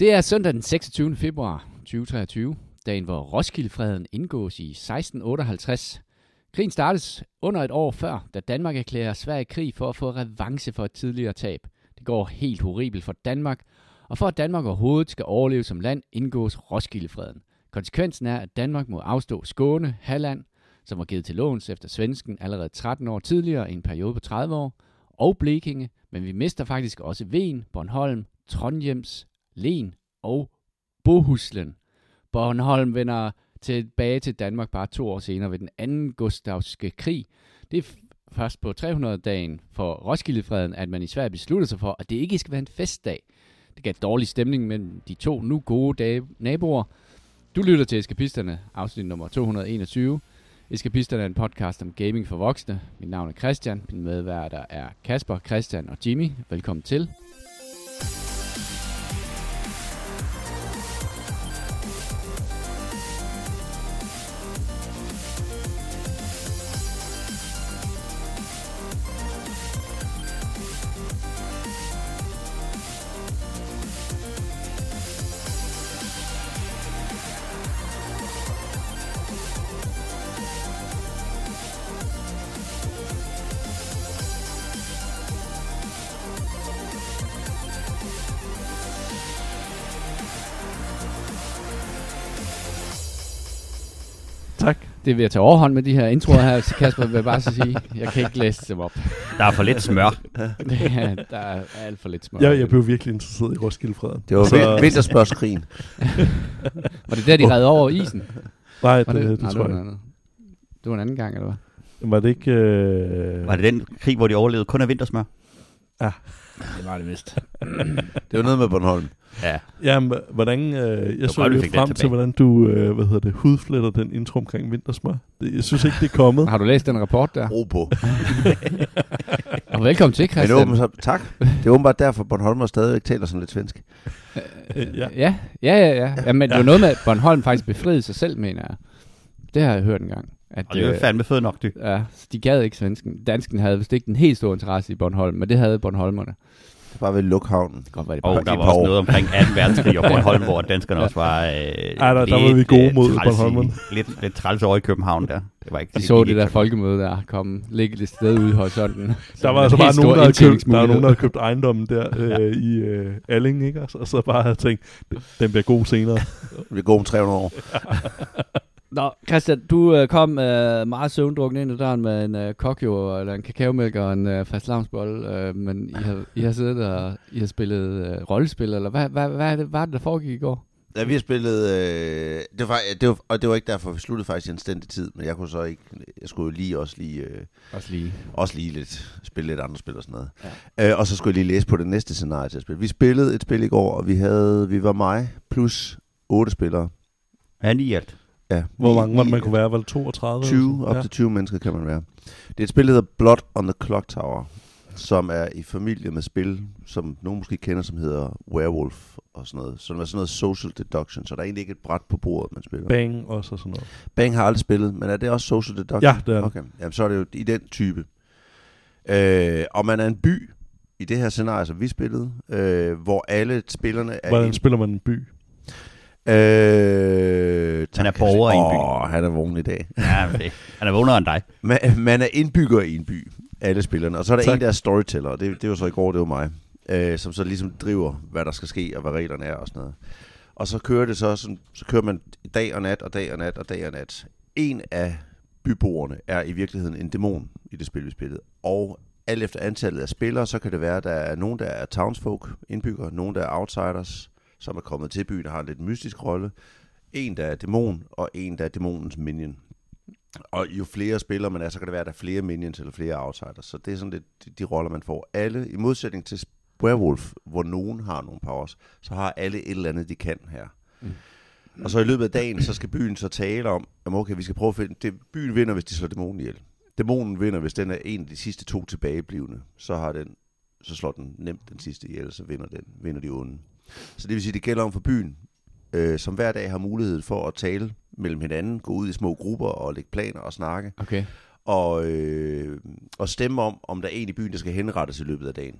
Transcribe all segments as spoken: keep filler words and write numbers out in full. Det er søndag den seksogtyvende februar tyve treogtyve, dagen hvor Roskildefreden indgås i seksten otteoghalvtreds. Krigen startes under et år før, da Danmark erklærer Sverige krig for at få revanche for et tidligere tab. Det går helt horribelt for Danmark, og for at Danmark overhovedet skal overleve som land, indgås Roskildefreden. Konsekvensen er, at Danmark må afstå Skåne, Halland, som var givet til låns efter svensken allerede tretten år tidligere i en periode på tredive år, og Blekinge, men vi mister faktisk også Ven, Bornholm, Trondhjems, Len og Bohuslen. Bornholm vender tilbage til Danmark bare to år senere ved den anden gustavske krig. Det er først på tre hundrede dagen for Roskildefreden, at man i Sverige beslutter sig for, at det ikke skal være en festdag. Det gav dårlig stemning mellem de to nu gode dage naboer. Du lytter til Eskapisterne, afsnit nummer to hundrede enogtyve. Eskapisterne er en podcast om gaming for voksne. Mit navn er Christian, min medværter er Kasper, Christian og Jimmy. Velkommen til. Det er ved at tage overhånd med de her introer her, så Kasper vil bare så sige, jeg kan ikke læse dem op. Der er for lidt smør. Ja, der er alt for lidt smør. Jeg, jeg blev virkelig interesseret i Roskildefreden. Det var så... vinterspørgskrigen. Var det der, de redde over isen? Nej, det, det, det, det nej, tror jeg ikke. Det var en anden gang, eller hvad? Var det ikke... Øh... Var det den krig, hvor de overlevede kun af vintersmør? Ja. Ah. Det var det vist. Det var noget med Bornholm. Ja. Jamen, hvordan, øh, jeg så lidt frem til, hvordan du øh, hvad hedder det, hudfletter den intro omkring vintersmør. Det, jeg synes ikke, det er kommet. Har du læst den rapport der? Ro på. Og velkommen til, Christian. Men, tak. Det er åbenbart derfor, Bornholmer stadigvæk taler sådan lidt svensk. Øh, ja. Ja, ja, ja. ja. Jamen, det er jo noget med, at Bornholm faktisk befriede sig selv, mener jeg. Det har jeg hørt engang. At, og det var fandme fedt nok, du. Ja, de gad ikke svensken. Dansken havde vist ikke en helt stor interesse i Bornholm, men det havde Bornholmerne. Det var ved Lukhavnen. Godt, var det og der var også noget omkring anden verdenskrig og Bornholm, hvor danskerne også var øh, Ej, der, lidt, der var vi gode mod Bornholmerne. Lidt, lidt træls over i København der. Det var ikke, de så det, det der folkemøde der kom ligge lidt sted ude i horisonten. Der var altså bare nogen, der havde købt, der nogen, der havde købt ejendommen der øh, i øh, Alling, ikke? Og så bare havde tænkt, den bliver god senere. Den bliver god om tre hundrede år. Nå, Christian, du øh, kom øh, meget søvndrukken ind i døren med en øh, kokjo, eller en kakaomælk og en øh, fastlavnsbold, øh, men I har, I har siddet og I har spillet øh, rollespil, eller hvad, hvad, hvad, hvad var det, der foregik i går? Ja, vi har spillet, øh, det var, det var, og det var ikke derfor, vi sluttede faktisk i en stændig tid, men jeg kunne så ikke, jeg skulle jo lige også lige, øh, også lige, også lige lidt, spille lidt andre spil og sådan noget. Ja. Øh, og så skulle jeg lige læse på det næste scenarie til at spille. Vi spillede et spil i går, og vi havde, vi var mig plus otte spillere. Ja, lige hjælp. Ja, hvor mange måtte man kunne være? Var det toogtredive? tyve, op ja. til tyve mennesker kan man være. Det er et spil, der hedder Blood on the Clock Tower, som er i familie med spil, som nogen måske kender, som hedder Werewolf og sådan noget. Så det er sådan noget social deduction, så der er egentlig ikke et bræt på bordet, man spiller. Bang også og sådan noget. Bang har aldrig spillet, men er det også social deduction? Ja, det er det. Okay, jamen, så er det jo i den type. Øh, og man er en by i det her scenarie, som vi spillede, øh, hvor alle spillerne er... Hvordan en... spiller man en by? Øh, han er borger i en by. Åh, han er vågen i dag. Ja, det. Han er vågnere end dig. Man, man er indbygger i en by, alle spillerne. Og så er der tak. En, der er storyteller, og det, det var så i går, det var mig, øh, som så ligesom driver, hvad der skal ske, og hvad reglerne er og sådan noget. Og så kører det så, sådan, så kører man dag og nat, og dag og nat, og dag og nat. En af byboerne er i virkeligheden en dæmon i det spil, vi spillede. Og alt efter antallet af spillere, så kan det være, at der er nogen, der er townsfolk, indbygger, nogen, der er outsiders, som er kommet til byen og har en lidt mystisk rolle. En, der er dæmon, og en, der er dæmonens minion. Og jo flere spillere man er, så kan det være, at der er flere minions eller flere outsiders. Så det er sådan lidt de roller, man får. Alle, i modsætning til Werewolf, hvor nogen har nogle powers, så har alle et eller andet, de kan her. Mm. Og så i løbet af dagen, så skal byen så tale om, jamen okay, vi skal prøve at finde... Det, byen vinder, hvis de slår dæmonen ihjel. Dæmonen vinder, hvis den er en af de sidste to tilbageblivende. Så har den, så slår den nemt den sidste ihjel, så vinder den, vinder de onde. Så det vil sige, det gælder om for byen, øh, som hver dag har mulighed for at tale mellem hinanden, gå ud i små grupper og lægge planer og snakke. Okay. Og, øh, og stemme om, om der er en i byen, der skal henrettes i løbet af dagen.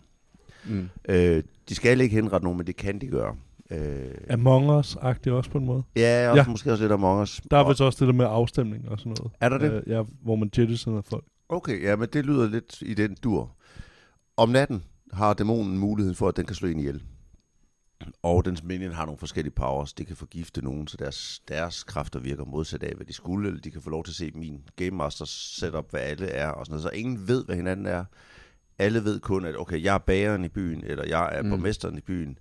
Mm. Øh, de skal ikke henrette nogen, men det kan de gøre. Øh, Among Us-agtigt også på en måde. Ja, også, ja, måske også lidt Among Us. Der er vist også det der med afstemning og sådan noget. Er der det? Øh, ja, hvor man jettesender folk. Okay, ja, men det lyder lidt i den dur. Om natten har dæmonen muligheden for, at den kan slå en ihjel. Og dens minion har nogle forskellige powers. Det kan forgifte nogen, så deres, deres kræfter virker modsat af, hvad de skulle. Eller de kan få lov til at se min Game Master setup, hvad alle er og sådan noget. Så ingen ved, hvad hinanden er. Alle ved kun, at okay, jeg er bageren i byen, eller jeg er borgmesteren mm. i byen.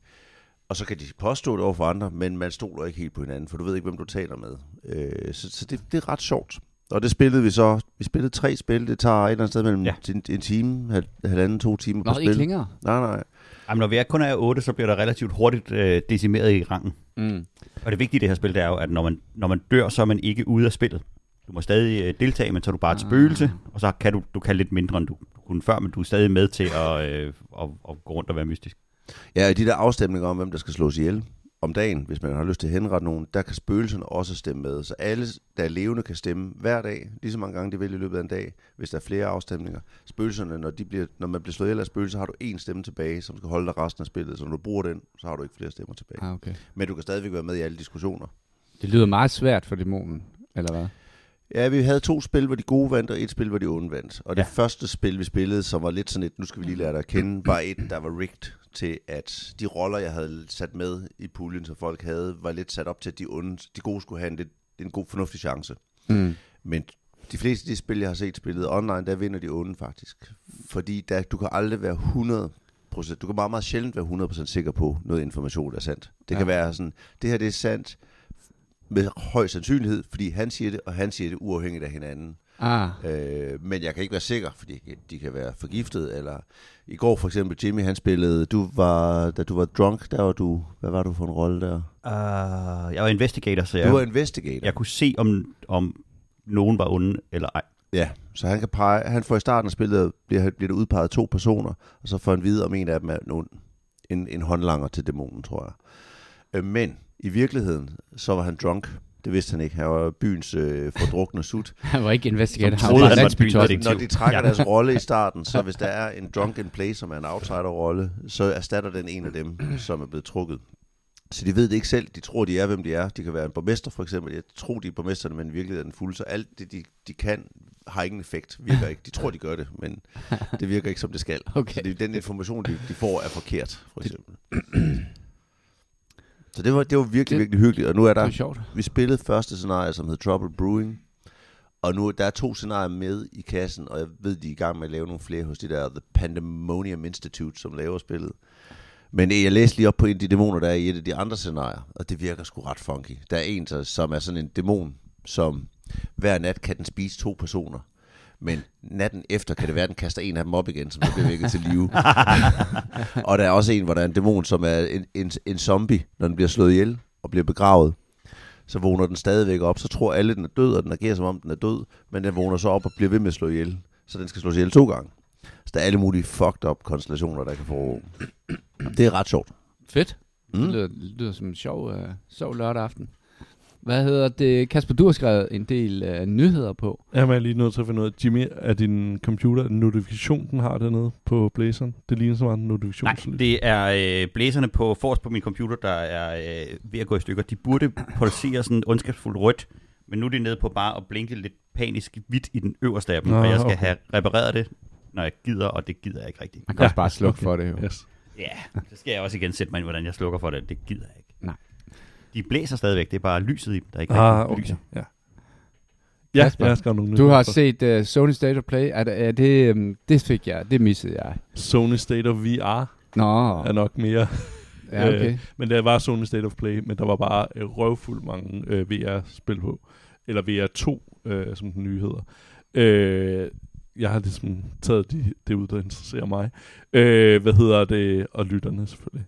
Og så kan de påstå det over for andre, men man stoler ikke helt på hinanden, for du ved ikke, hvem du taler med. Øh, så så det, det er ret sjovt. Og det spillede vi så. Vi spillede tre spil. Det tager et eller andet sted mellem ja. en, en time, halv, halvanden, to timer på spil. Nå, ikke længere? Nej, nej. Jamen, når vi kun er otte, så bliver der relativt hurtigt øh, decimeret i rangen. Mm. Og det vigtige i det her spil, det er jo, at når man, når man dør, så er man ikke ude af spillet. Du må stadig øh, deltage, men så er du bare et ah. spøgelse, og så kan du, du kan lidt mindre, end du kunne før, men du er stadig med til at, øh, at, at gå rundt og være mystisk. Ja, og de der afstemninger om, hvem der skal slås ihjel om dagen, hvis man har lyst til at henrette nogen, der kan spøgelserne også stemme med. Så alle, der er levende, kan stemme hver dag, lige så mange gange de vil i løbet af en dag, hvis der er flere afstemninger. Spøgelserne, når, de bliver, når man bliver slået ihjel af spøgelser, har du én stemme tilbage, som skal holde dig resten af spillet. Så når du bruger den, så har du ikke flere stemmer tilbage. Ah, okay. Men du kan stadigvæk være med i alle diskussioner. Det lyder meget svært for dæmonen, eller hvad? Ja, vi havde to spil, hvor de gode vandt, og et spil, hvor de onde vandt. Og det ja. første spil, vi spillede, som var lidt sådan et, nu skal vi lige lære dig at kende, var et, der var rigged til, at de roller, jeg havde sat med i puljen, som folk havde, var lidt sat op til, at de, onde, de gode skulle have en, lidt, en god, fornuftig chance. Mm. Men de fleste af de spil, jeg har set spillet online, der vinder de onde faktisk. Fordi der, du kan aldrig være hundrede procent, du kan meget, meget sjældent være hundrede procent sikker på noget information, der er sandt. Det ja. kan være sådan, det her det er sandt, med høj sandsynlighed, fordi han siger det, og han siger det uafhængigt af hinanden. Ah. Øh, men jeg kan ikke være sikker, fordi de kan være forgiftet. Eller i går for eksempel, Jimmy han spillede, du var, da du var drunk, der var du, hvad var du for en rolle der? Uh, jeg var investigator, så jeg... Du var investigator. Jeg kunne se, om, om nogen var onde eller ej. Ja, så han kan pege, han får i starten af spillet, bliver, bliver der udpeget to personer, og så får han vide, om en af dem er en, en, en håndlanger til dæmonen, tror jeg. Øh, men... I virkeligheden, så var han drunk. Det vidste han ikke. Han var byens øh, fordrukne sut. Han var ikke investigator. Han var landsbydetektiv. Når de trækker ja. deres rolle i starten, så hvis der er en drunken play, som er en outsider-rolle, så erstatter den en af dem, som er blevet trukket. Så de ved det ikke selv. De tror, de er, hvem de er. De kan være en borgmester, for eksempel. Jeg tror, de er borgmesterne, men i virkeligheden er den fuld. Så alt det, de, de kan, har ingen effekt. Virker ikke. De tror, de gør det, men det virker ikke, som det skal. Okay. Så det, den information, de, de får, er forkert, for eksempel. Så det var, det var virkelig, det, virkelig hyggeligt, og nu er der, er vi spillede første scenarie, som hed Trouble Brewing, og nu der er to scenarier med i kassen, og jeg ved, de er i gang med at lave nogle flere hos de der The Pandemonium Institute, som laver spillet. Men jeg læste lige op på en af de dæmoner, der er i et af de andre scenarier, og det virker sgu ret funky. Der er en, som er sådan en dæmon, som hver nat kan den spise to personer, men natten efter kan det være, den kaster en af dem op igen, som der bliver vækket til live. Og der er også en, hvor der er en dæmon, som er en, en, en zombie, når den bliver slået ihjel og bliver begravet. Så vågner den stadigvæk op, så tror alle, den er død, og den agerer som om, den er død, men den vågner så op og bliver ved med at slå ihjel. Så den skal slås ihjel to gange. Så der er alle mulige fucked up konstellationer, der kan få. Det er ret sjovt. Fedt. Mm. Det, lyder, det lyder som en sjov, øh, sjov lørdag aften. Hvad hedder det? Kasper, du har skrevet en del øh, nyheder på. Jamen, jeg er lige nødt til at finde ud af, Jimmy, er din computer en notifikation, den har dernede på blæseren? Det ligner så meget en notifikation. Nej, det er øh, blæserne på forrest på min computer, der er øh, ved at gå i stykker. De burde producere sådan ondskabsfuldt rødt, men nu er de nede på bare at blinke lidt panisk hvidt i den øverste af dem, Nå, og jeg skal okay. have repareret det, når jeg gider, og det gider jeg ikke rigtigt. Man kan ja, også bare slukke okay. for det, jo. Yes. Ja, så skal jeg også igen sætte mig ind, hvordan jeg slukker for det. Det gider jeg ikke. Nej. De blæser stadigvæk, det er bare lyset i dem, der ikke ah, rigtig okay. lyser. Ja, ja Kasper, jeg skal nu. Du har set uh, Sony State of Play, er, er det, um, det fik jeg, det missede jeg. Sony State of V R Nå. er nok mere, ja, okay. øh, men der var Sony State of Play, men der var bare øh, røvfuldt mange øh, V R-spil på, eller V R to, øh, som den nye hedder. Øh, jeg har ligesom taget de, det ud, der interesserer mig. Øh, hvad hedder det, og lytterne selvfølgelig.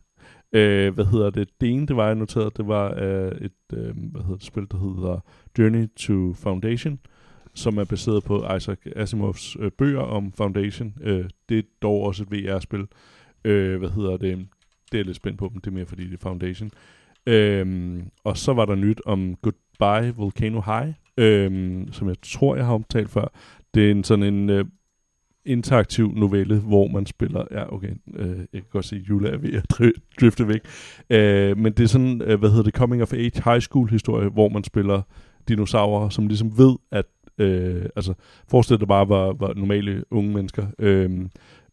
Øh, hvad hedder det? Det ene, det var jeg noteret, det var øh, et øh, hvad hedder det, spil, der hedder Journey to Foundation, som er baseret på Isaac Asimovs øh, bøger om Foundation. Øh, det er dog også et V R-spil. Øh, hvad hedder det? Det er lidt spændt på dem, det er mere fordi det er Foundation. Øh, og så var der nyt om Goodbye Volcano High, øh, som jeg tror, jeg har omtalt før. Det er en sådan en... Øh, interaktiv novelle, hvor man spiller, ja okay, øh, jeg kan godt sige, Jula er ved at drifte væk, øh, men det er sådan, øh, hvad hedder det, coming of age high school historie, hvor man spiller dinosaurer, som ligesom ved, at øh, altså, forestil dig bare, var, var normale unge mennesker, øh,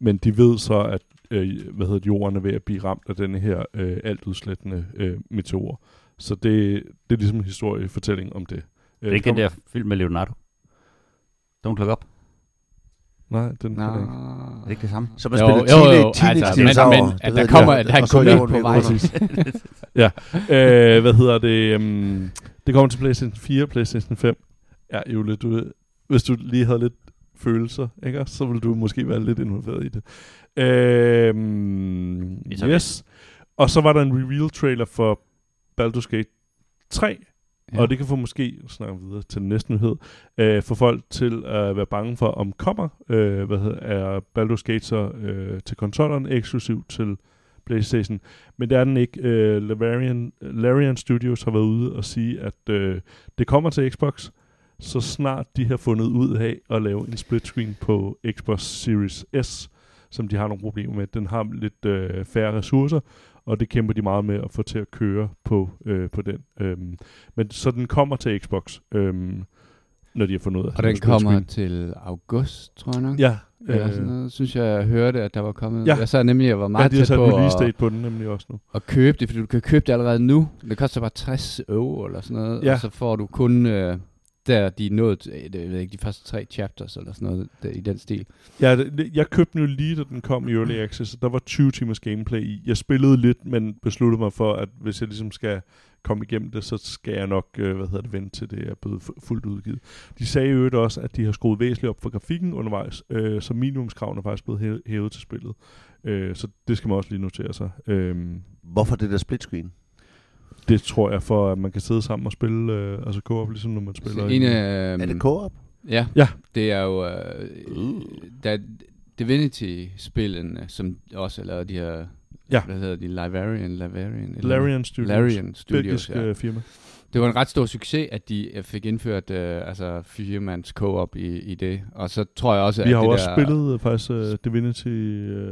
men de ved så, at øh, hvad hedder det, jorden er ved at blive ramt af denne her øh, altudslættende øh, meteor. Så det, det er ligesom en historiefortælling om det. Det er ikke den der film med Leonardo. Don't Look Up. Nej, den er ikke. Det er ikke det samme. Så man spiller teenage-teenage-teenage-teenage-teenage. Men der kommer en kollega på vej. Ja, øh, hvad hedder det? Um, det kommer til PlayStation fire, PlayStation fem. Ja, Jule, du, hvis du lige havde lidt følelser, ikke? Så ville du måske være lidt involveret i det. Øh, okay. Yes. Og så var der en reveal-trailer for Baldur's Gate tre. Ja. Og det kan få måske, snakke videre til næsten nyhed, øh, for folk til at være bange for, om kommer øh, hvad hedder, er Baldur's Gate så øh, til konsollerne eksklusivt til PlayStation. Men det er den ikke. Øh, Larian, Larian Studios har været ude og sige, at øh, det kommer til Xbox, så snart de har fundet ud af at lave en split screen på Xbox Series S, som de har nogle problemer med. Den har lidt øh, færre ressourcer, og det kæmper de meget med at få til at køre på, øh, på den. Øhm, men så den kommer til Xbox, øhm, når de har fundet ud af. Og den kommer screen til august, tror jeg nok. Ja. Øh, Eller sådan noget. Synes jeg, jeg hørte, at der var kommet. Ja. Jeg sad nemlig, jeg var meget ja, tæt på at, på den, nemlig også nu. At købe det, fordi du kan købe det allerede nu. Det koster bare tres euro eller sådan noget, ja. Og så får du kun... Øh, der de nåede, jeg ved ikke, de første tre chapters eller sådan noget der, i den stil. Ja, jeg købte den jo lige, da den kom i Early Access, og der var tyve timers gameplay i. Jeg spillede lidt, men besluttede mig for, at hvis jeg ligesom skal komme igennem det, så skal jeg nok, hvad hedder det, vente til det er blevet fuldt udgivet. De sagde jo også, at de har skruet væsentligt op for grafikken undervejs, øh, så minimumskravene er faktisk blevet hævet til spillet. Øh, så det skal man også lige notere sig. Øh, Hvorfor det der split screen? Det tror jeg, for at man kan sidde sammen og spille, øh, altså co-op, ligesom når man spiller. En, øh, er det co-op? Ja, ja. Det er jo, øh, uh. der Divinity-spillene, som også laver de her, ja. Hvad hedder de, Larian, Larian, Larian Studios. Larian Studios, ja. Uh, firma. Det var en ret stor succes, at de fik indført øh, altså firmands co-op i, i det. Og så tror jeg også, at vi har det også der... spillet faktisk uh, Divinity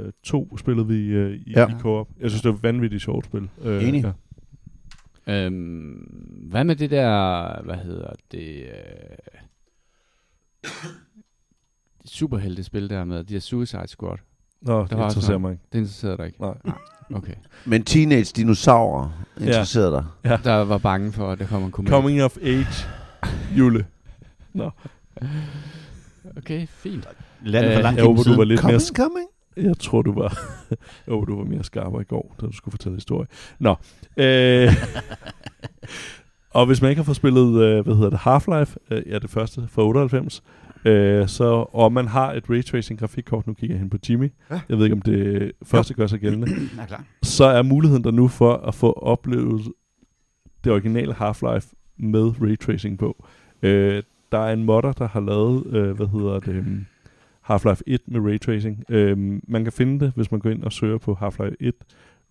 uh, to, spillede vi uh, i, ja. I co-op. Jeg synes, det var et vanvittigt sjovt spil. Uh, Enig. Ja. Øhm, hvad med det der, hvad hedder det, øh, superheltespil der med, de der Suicide Squad? Nå, det interesserer mig ikke. Det interesserer dig ikke? Nej. Okay. Men teenage dinosaurer interesserede ja. Dig? Ja. Der var bange for, at der kom en kommentar. Coming of age, Jule. Nå. Okay, fint. Landet for langt øh, jeg håber, du var lidt mere... Coming? Jeg tror, du var, jeg håber, du var mere skarpere i går, da du skulle fortælle historie. Nå. Øh, og hvis man ikke har fået spillet, øh, hvad hedder det, Half-Life, øh, ja, det første fra otteoghalvfems, øh, så, og man har et raytracing-grafikkort, nu kigger jeg hen på Jimmy, ja. Jeg ved ikke, om det første gør sig gældende, ja, klar. Så er muligheden der nu for at få oplevet det originale Half-Life med raytracing på. Øh, der er en modder, der har lavet, øh, hvad hedder det... Half-Life et med raytracing. Øhm, man kan finde det, hvis man går ind og søger på Half-Life et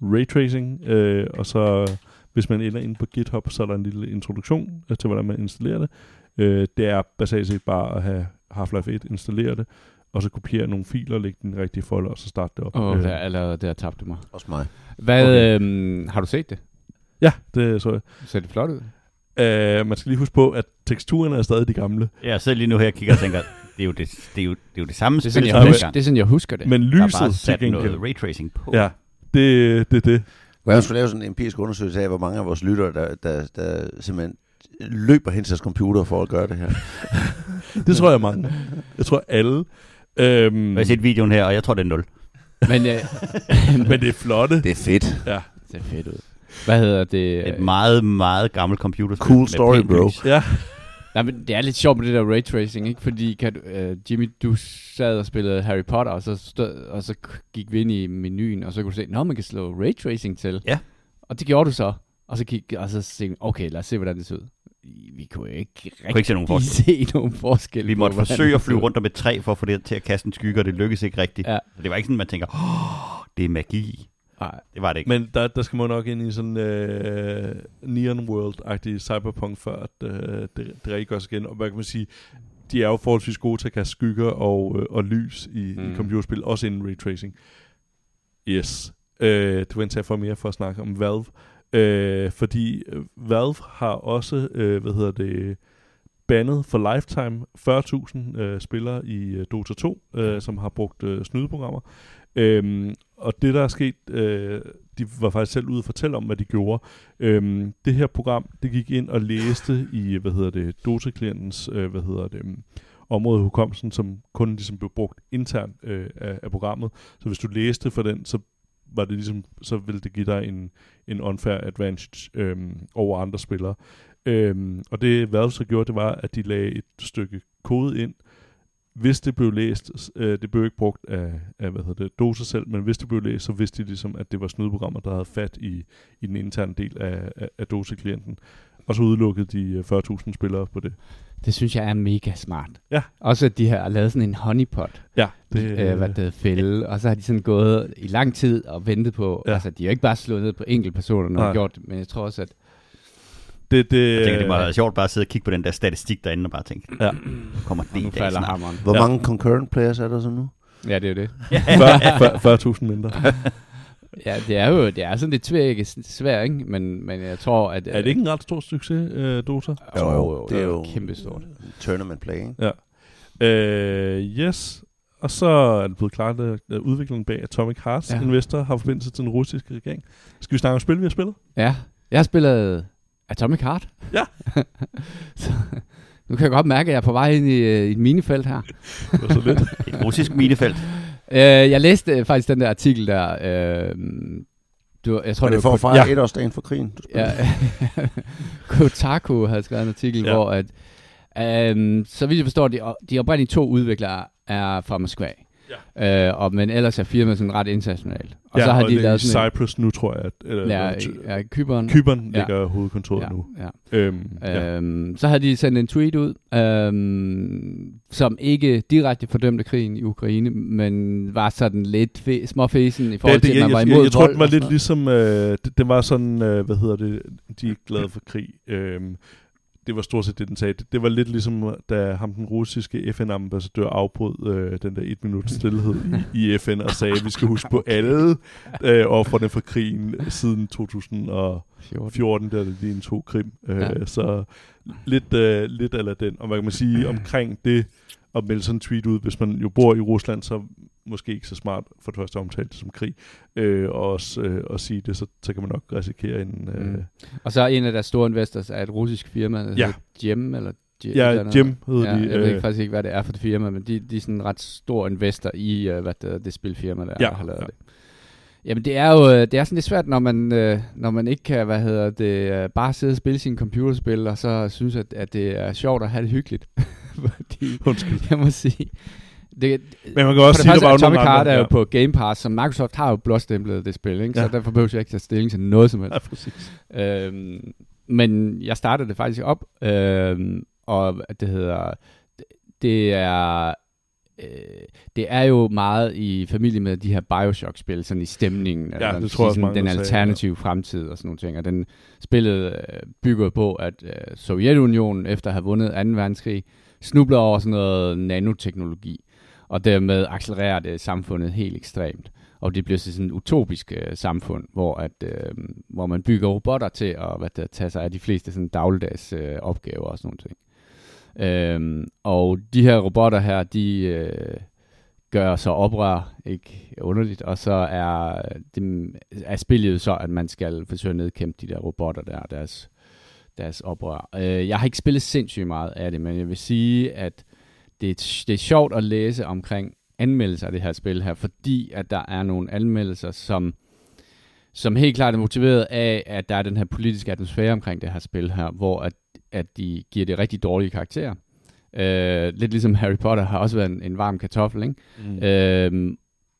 raytracing, øh, og så hvis man ender inde på GitHub, så er der en lille introduktion til, hvordan man installerer det. Øh, det er basalt set bare at have Half-Life et installere det, og så kopiere nogle filer, lægge den rigtige folder, og så starte det op. Åh, oh, øh. der, der tabte mig. Også mig. Hvad, okay. øhm, har du set det? Ja, det så jeg. Ser det flot ud? Uh, man skal lige huske på, at teksturerne er stadig de gamle. Ja, jeg sidder lige nu her og kigger og tænker, det er jo det, det, er jo, det, er jo det samme spil. Det, det er sådan, jeg husker det. Men lyset, der er bare sat noget raytracing på. Ja, det er det, det. Man skulle lave sådan en empirisk undersøgelse af, hvor mange af vores lyttere, der, der, der simpelthen løber hen til deres computer for at gøre det her. Det tror jeg mange. Jeg tror alle. Øhm, jeg har set videoen her, og jeg tror, det er nul. Men, øh, men det er flotte. Det er fedt. Ja, det er fedt ud. Hvad hedder det? Et meget, meget gammelt computerspil. Cool story, bro. Ja. Nej, men det er lidt sjovt med det der raytracing, ikke? Fordi kan du, uh, Jimmy, du sad og spillede Harry Potter, og så, stod, og så gik vi ind i menuen, og så kunne du se, nå, man kan slå raytracing til. Ja. Og det gjorde du så. Og så gik, og så tænkte, okay, lad os se, hvordan det ser ud. Vi kunne ikke rigtig kunne ikke se nogen forskel. Se nogen forskel vi måtte på, forsøge at flyve rundt om et træ, for at få det til at kaste en skygge, og det lykkedes ikke rigtigt. Ja. Så det var ikke sådan, man tænker, åh, det er magi. Nej, det var det ikke. Men der, der skal man nok ind i sådan øh, Neon World-agtig cyberpunk, før at, øh, det, det rigtig gør sig igen. Og hvad kan man sige, de er jo forholdsvis gode til at kaste skygger og, øh, og lys i, mm. i computerspil, også inden raytracing. Yes. Øh, du venter for mere for at snakke om Valve. Øh, fordi Valve har også, øh, hvad hedder det, bandet for lifetime fyrre tusind øh, spillere i øh, Dota to, øh, som har brugt øh, snydeprogrammer. Øhm, og det, der er sket, øh, de var faktisk selv ude og fortælle om, hvad de gjorde. Øhm, det her program, det gik ind og læste i, hvad hedder det, Dota-klientens, øh, hvad hedder det, område hukommelsen, som kun ligesom blev brugt internt øh, af, af programmet. Så hvis du læste for den, så var det ligesom, så ville det give dig en, en unfair advantage øh, over andre spillere. Øhm, og det Valve så gjorde, det var, at de lagde et stykke kode ind. Hvis det blev læst, øh, det blev ikke brugt af, af hvad hedder det, Dota selv, men hvis det blev læst, så vidste de ligesom, at det var snydeprogrammer, der havde fat i, i den interne del af, af, af Dota-klienten. Og så udelukkede de fyrre tusind spillere på det. Det synes jeg er mega smart. Ja. Også at de har lavet sådan en honeypot. Ja. Det, øh, hvad det fælde. Ja. Og så har de sådan gået i lang tid og ventet på, ja. altså de har ikke bare slået ned på enkeltpersoner, og gjort, men jeg tror også, at Det, det, jeg tænker, det må være sjovt bare at sidde og kigge på den der statistik derinde og bare tænke, ja. kommer det i dag snart. Hvor ja. mange concurrent players er der så nu? Ja, det er jo det. fyrre tusind mindre. Ja, det er jo det er sådan lidt tvækket svært, ikke? Men, men jeg tror, at... Er det ikke en ret stor succes, uh, Dota? Jo, jo, jo, det er jo kæmpe stort. Tournament play, ikke? Ja. Uh, yes. Og så er det blevet klart, at udviklingen bag Atomic Hearts ja. investor har forbindelse til den russiske regering. Skal vi snakke om spil, vi har spillet? Ja. Jeg har spillet... Atomic Heart? Ja. Så, nu kan jeg godt mærke, at jeg er på vej ind i, øh, i et minefelt her. Det var så lidt. Et russisk minefelt. Øh, jeg læste faktisk den der artikel der. Øh, du, jeg tror, det, det var for at fejre etårsdagen for krigen. Du ja. Kotaku havde skrevet en artikel, ja. hvor at, øh, så vidt jeg forstår, de, de oprindelige to udviklere er fra Moskva. Ja. Øh, og, men ellers er firmaet sådan ret internationalt. Og ja, så har og de lavet sådan i Cyprus en... nu, tror jeg. At, eller, ja, ja, Kyberen. Kyberen ja. ligger hovedkontoret ja, nu. Ja. Øhm, ja. Øhm, så har de sendt en tweet ud, øhm, som ikke direkte fordømte krigen i Ukraine, men var sådan lidt fe- småfæsen i forhold det, det, til, at man jeg, var imod jeg, jeg, jeg tror, det var lidt ligesom, øh, det, det var sådan, øh, hvad hedder det, de er ikke glade for krig. Øh, Det var stort set det, den sagde. Det, det var lidt ligesom, da ham den russiske F N-ambassadør afbrød øh, den der et minut stillhed i, i F N og sagde, at vi skal huske på alle øh, ofrene fra krigen siden to tusind og fjorten, der det lige en to krim. Øh, ja. Så lidt, øh, lidt ala den. Og hvad kan man sige omkring det at melde sådan en tweet ud, hvis man jo bor i Rusland, så måske ikke så smart for det første omtalt som krig, øh, og også øh, at sige det, så, så kan man nok risikere en... Øh... Mm. Og så er en af deres store investors er et russisk firma, der ja. hedder Gem, eller... G- ja, Gem hedder ja, de. Jeg ved øh... faktisk ikke, hvad det er for det firma, men de, de er sådan en ret stor investor i, øh, hvad det, det spilfirma, der, ja, er, der har lavet ja. det. Jamen, det er jo det er sådan lidt svært, når man, øh, når man ikke kan, hvad hedder det, bare sidde og spille sine computerspil, og så synes, at, at det er sjovt at have det hyggeligt. Fordi, undskyld. Jeg må sige... Det, men man kan også sige, at Atomic Heart er jo på Game Pass, som Microsoft har jo blåstemplet det spil, ikke? Så ja. derfor behøver jeg ikke tage stilling til noget som helst. Ja, præcis. Øhm, men jeg startede det faktisk op, øhm, og det hedder, det er, øh, det er jo meget i familie med de her BioShock-spil, sådan i stemningen, ja, altså, det tror jeg, sådan, den alternative ja. fremtid og sådan nogle ting, og den spillet øh, bygger på, at øh, Sovjetunionen, efter at have vundet anden verdenskrig, snubler over sådan noget nanoteknologi, og dermed accelererer det samfundet helt ekstremt. Og det bliver sådan et utopisk øh, samfund, hvor, at, øh, hvor man bygger robotter til at hvad der, tage sig af de fleste sådan dagligdags øh, opgaver og sådan noget. Øhm, og de her robotter her, de øh, gør så oprør, ikke underligt, og så er, det, er spillet så, at man skal forsøge at nedkæmpe de der robotter der, deres, deres oprør. Øh, jeg har ikke spillet sindssygt meget af det, men jeg vil sige, at Det er, det er sjovt at læse omkring anmeldelser af det her spil her, fordi at der er nogle anmeldelser, som, som helt klart er motiveret af, at der er den her politiske atmosfære omkring det her spil her, hvor at, at de giver det rigtig dårlige karakterer. Øh, lidt ligesom Harry Potter har også været en, en varm kartoffel, ikke? Mm. Øh,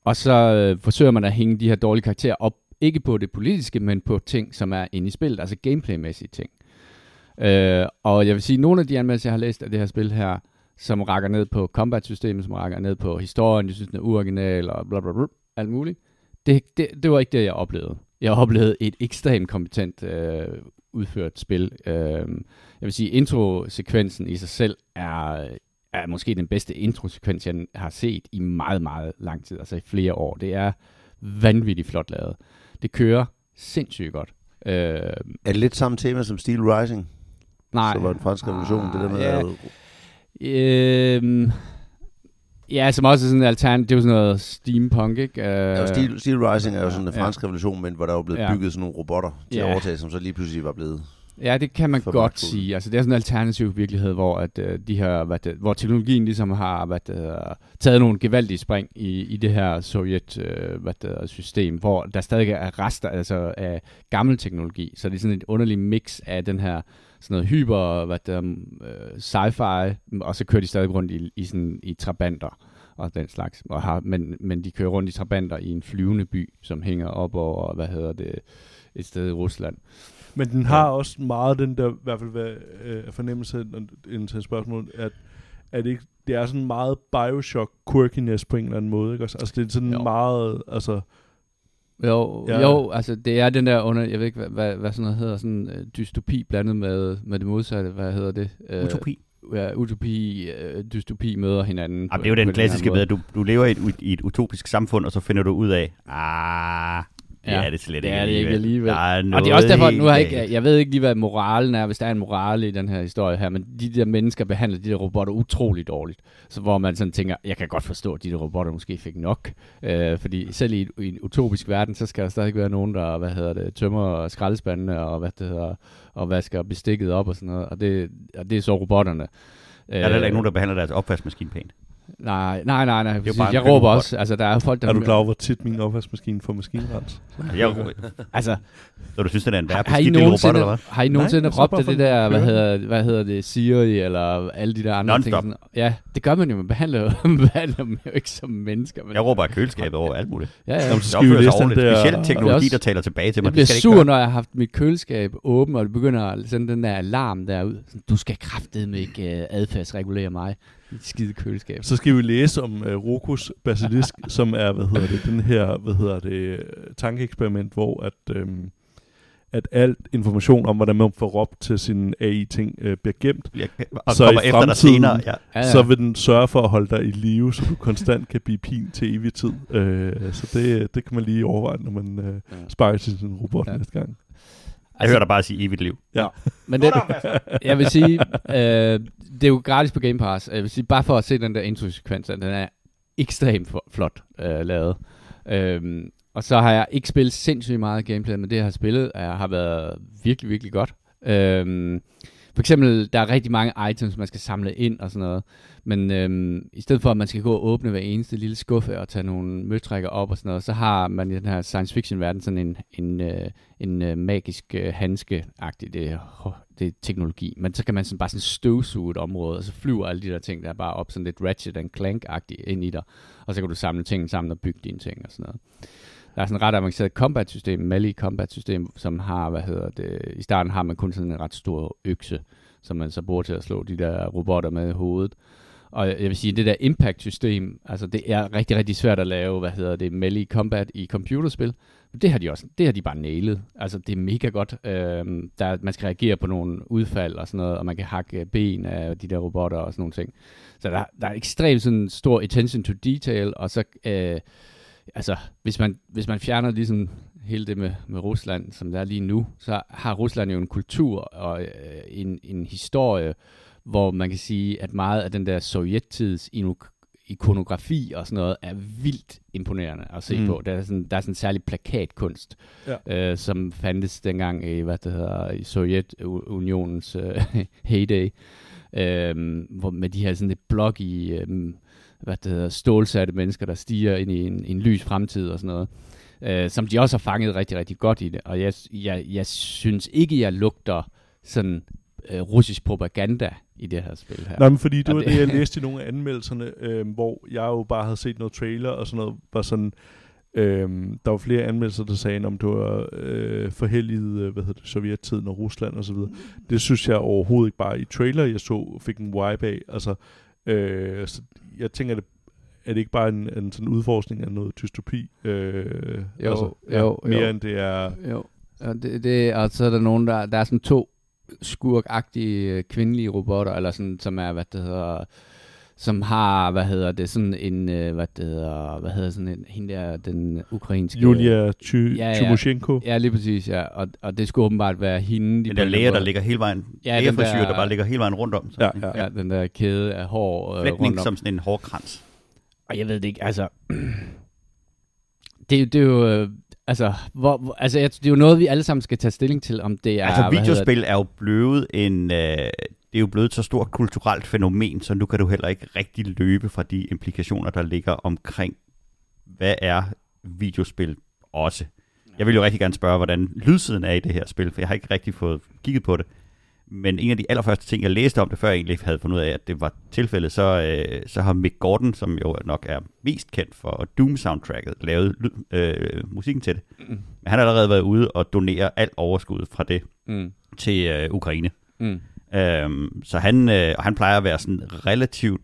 og så forsøger man at hænge de her dårlige karakterer op, ikke på det politiske, men på ting, som er inde i spillet, altså gameplay-mæssige ting. Øh, og jeg vil sige, at nogle af de anmeldelser, jeg har læst af det her spil her, som rækker ned på combat-systemet, som rækker ned på historien, jeg synes, den er uoriginal, og bla bla bla, alt muligt. Det, det, det var ikke det, jeg oplevede. Jeg oplevede et ekstremt kompetent øh, udført spil. Øh, jeg vil sige, intro-sekvensen i sig selv er, er måske den bedste introsekvens, jeg har set i meget, meget lang tid, altså i flere år. Det er vanvittigt flot lavet. Det kører sindssygt godt. Øh, er det lidt samme tema som Steel Rising? Nej. Så var den franske revolution, ah, det der med... Ja. At... Øhm, ja, som også er sådan en altern... Det er jo sådan noget steampunk, ikke? Øh, ja, Steel, Steel Rising er jo sådan en ja, fransk revolution, men hvor der jo blev ja. bygget sådan nogle robotter til ja. at overtage, som så lige pludselig var blevet... Ja, det kan man godt sige. Altså, det er sådan en alternativ virkelighed, hvor at øh, de her, hvad det, hvor teknologien ligesom har hvad det, taget nogle gevaldige spring i, i det her sovjet øh, hvad det, system, hvor der stadig er rester altså af gammel teknologi. Så det er sådan et underligt mix af den her sådan noget hyper hvad det, øh, sci-fi, og så kører de stadig rundt i, i sådan i trabanter og den slags. Og har, men men de kører rundt i trabanter i en flyvende by, som hænger op over hvad hedder det et sted i Rusland. Men den har ja. også meget den der, i hvert fald hvad, øh, fornemmelse inden til spørgsmålet, at, at det, ikke, det er sådan meget BioShock-quirkiness på en eller anden måde, ikke? Altså det er sådan jo. meget, altså... Jo, ja. jo, altså det er den der under, jeg ved ikke, hvad, hvad, hvad sådan noget hedder, sådan øh, dystopi blandet med, med det modsatte, hvad hedder det? Øh, Utopi. Ja, utopi, øh, dystopi møder hinanden. Jamen, på, det er jo den, den klassiske med, at du, du lever i et, i et utopisk samfund, og så finder du ud af, ah... Ja, ja, det er det slet det er ikke alligevel. alligevel. Er og det er også derfor, nu har jeg ikke, jeg ved ikke lige, hvad moralen er, hvis der er en morale i den her historie her, men de der mennesker behandler de der robotter utroligt dårligt. Så hvor man sådan tænker, jeg kan godt forstå, at de der robotter måske fik nok. Øh, fordi selv i, i en utopisk verden, så skal der stadig være nogen, der hvad hedder det, tømmer skraldespandene og hvad det hedder, og vasker bestikket op og sådan noget. Og det, og det er så robotterne. Øh, ja, der er ikke nogen, der behandler deres opvaskemaskine pænt. Nej, nej, nej, nej. Jeg råber også. Altså, der er folk, der... Er du klar over, hvor tit min opvaskemaskine får maskinrens? Jeg råber. Altså... Så du synes, det er en værbeskidt lille robot, eller hvad? Har I nogensinde råbt af det der, hvad hedder, hvad hedder det, Siri, eller alle de der andre non-stop. Ting? Sådan, ja, det gør man jo. Man behandler jo, man behandler man jo ikke som mennesker. Men... Jeg råber af køleskabet over alt muligt. Ja, ja. Jamen, så jeg opfører sig ordentligt. Specielt teknologi, også, der taler tilbage til mig. Jeg bliver sur, ikke når jeg har haft mit køleskab åben, og det begynder at sende den der alarm derud. Du skal kraftedeme ikke adfærdsregulere mig. Skide køleskab. Så skal vi læse om uh, Rokus basilisk, som er, hvad hedder det, den her, hvad hedder det, tankeeksperiment, hvor at, øhm, at alt information om, hvordan man får råbt til sine A I-ting, øh, bliver gemt. Ja, og så kommer i fremtiden, efter dig senere, ja. Ja, ja. Så vil den sørge for at holde dig i live, så du konstant kan blive pin til evig tid. Øh, så det, det kan man lige overveje, når man øh, ja. sparer til sin robot ja. næste gang. Jeg altså, hører dig bare sige evigt liv. Ja. Men det, jeg vil sige, øh, det er jo gratis på Game Pass. Jeg vil sige, bare for at se den der introsekvens, den er ekstremt flot øh, lavet. Øhm, og så har jeg ikke spillet sindssygt meget gameplay, men det jeg har spillet er, har været virkelig, virkelig godt. Øhm, for eksempel, der er rigtig mange items, man skal samle ind og sådan noget. Men øhm, i stedet for, at man skal gå og åbne hver eneste lille skuffe og tage nogle møtrikker op og sådan noget, så har man i den her science fiction-verden sådan en, en, øh, en øh, magisk øh, handske-agtig det, oh, det er teknologi. Men så kan man sådan bare sådan støvsuge et område, og så flyver alle de der ting, der er bare op sådan lidt Ratchet and Clank-agtigt ind i dig. Og så kan du samle ting sammen og bygge dine ting og sådan noget. Der er sådan et ret avanceret combat-system, melee combat-system, som har, hvad hedder det, i starten har man kun sådan en ret stor økse, som man så bruger til at slå de der robotter med i hovedet. Og jeg vil sige, det der impact-system, altså det er rigtig, rigtig svært at lave, hvad hedder det, melee combat i computerspil. Det har de også, det har de bare nailet. Altså det er mega godt. Øhm, der, man skal reagere på nogle udfald og sådan noget, og man kan hakke ben af de der robotter og sådan nogle ting. Så der, der er ekstremt sådan stor attention to detail, og så... Øh, Altså, hvis man, hvis man fjerner ligesom hele det med, med Rusland, som der er lige nu, så har Rusland jo en kultur og øh, en, en historie, hvor man kan sige, at meget af den der sovjettids ikonografi og sådan noget, er vildt imponerende at se mm. på. Der er sådan, der er sådan en særlig plakatkunst, ja. øh, som fandtes dengang i, hvad det hedder, i Sovjetunionens øh, heyday, øh, hvor med de her sådan lidt bloggy... Øh, hvad det hedder, stålsatte mennesker, der stiger ind i en, en lys fremtid og sådan noget, øh, som de også har fanget rigtig, rigtig godt i det. Og jeg, jeg, jeg synes ikke, jeg lugter sådan øh, russisk propaganda i det her spil her. Nej, men fordi det og var det, jeg læste i nogle af anmeldelserne, øh, hvor jeg jo bare havde set noget trailer og sådan noget, var sådan, øh, der var flere anmeldelser, der sagde, om det var øh, forhelliget, øh, hvad hedder det, sovjettiden og Rusland og så videre. Det synes jeg overhovedet ikke bare i trailer, jeg så fik en vibe af, altså øh, så jeg tænker, at det ikke bare er en, en sådan udforskning af noget dystopi, øh, jo, altså, ja, jo, mere jo. End det er... Jo, og, det, det, og så er der nogen, der, der er sådan to skurkagtige kvindelige robotter, eller sådan, som er, hvad det hedder, som har, hvad hedder det, sådan en, øh, hvad det hedder, hvad hedder sådan en, hende der, den ukrainske... Julia Tymoshenko. Ja, ja. ja, lige præcis, ja. Og, og det skulle åbenbart være hende... De den læger, der ligger hele vejen... Ja, lægerforsyre, der, der bare ligger hele vejen rundt om. Ja, ja, ja, den der kæde af hår øh, rundt om. Flætning som sådan en hårkrans. Og jeg ved det ikke, altså... det, det er jo... Øh, Altså, hvor, hvor, altså, det er jo noget, vi alle sammen skal tage stilling til, om det er... Altså, videospil er jo blevet en... Øh, det er jo blevet et så stort kulturelt fænomen, så nu kan du heller ikke rigtig løbe fra de implikationer, der ligger omkring, hvad er videospil også? Jeg vil jo rigtig gerne spørge, hvordan lydsiden er i det her spil, for jeg har ikke rigtig fået kigget på det. Men en af de allerførste ting, jeg læste om det, før jeg egentlig havde fundet ud af, at det var tilfældet, så, øh, så har Mick Gordon, som jo nok er mest kendt for Doom-soundtracket, lavet øh, musikken til det. Mm. Men han har allerede været ude og donere alt overskuddet fra det mm. til øh, Ukraine. Mm. Øhm, så han, øh, og han plejer at være sådan relativt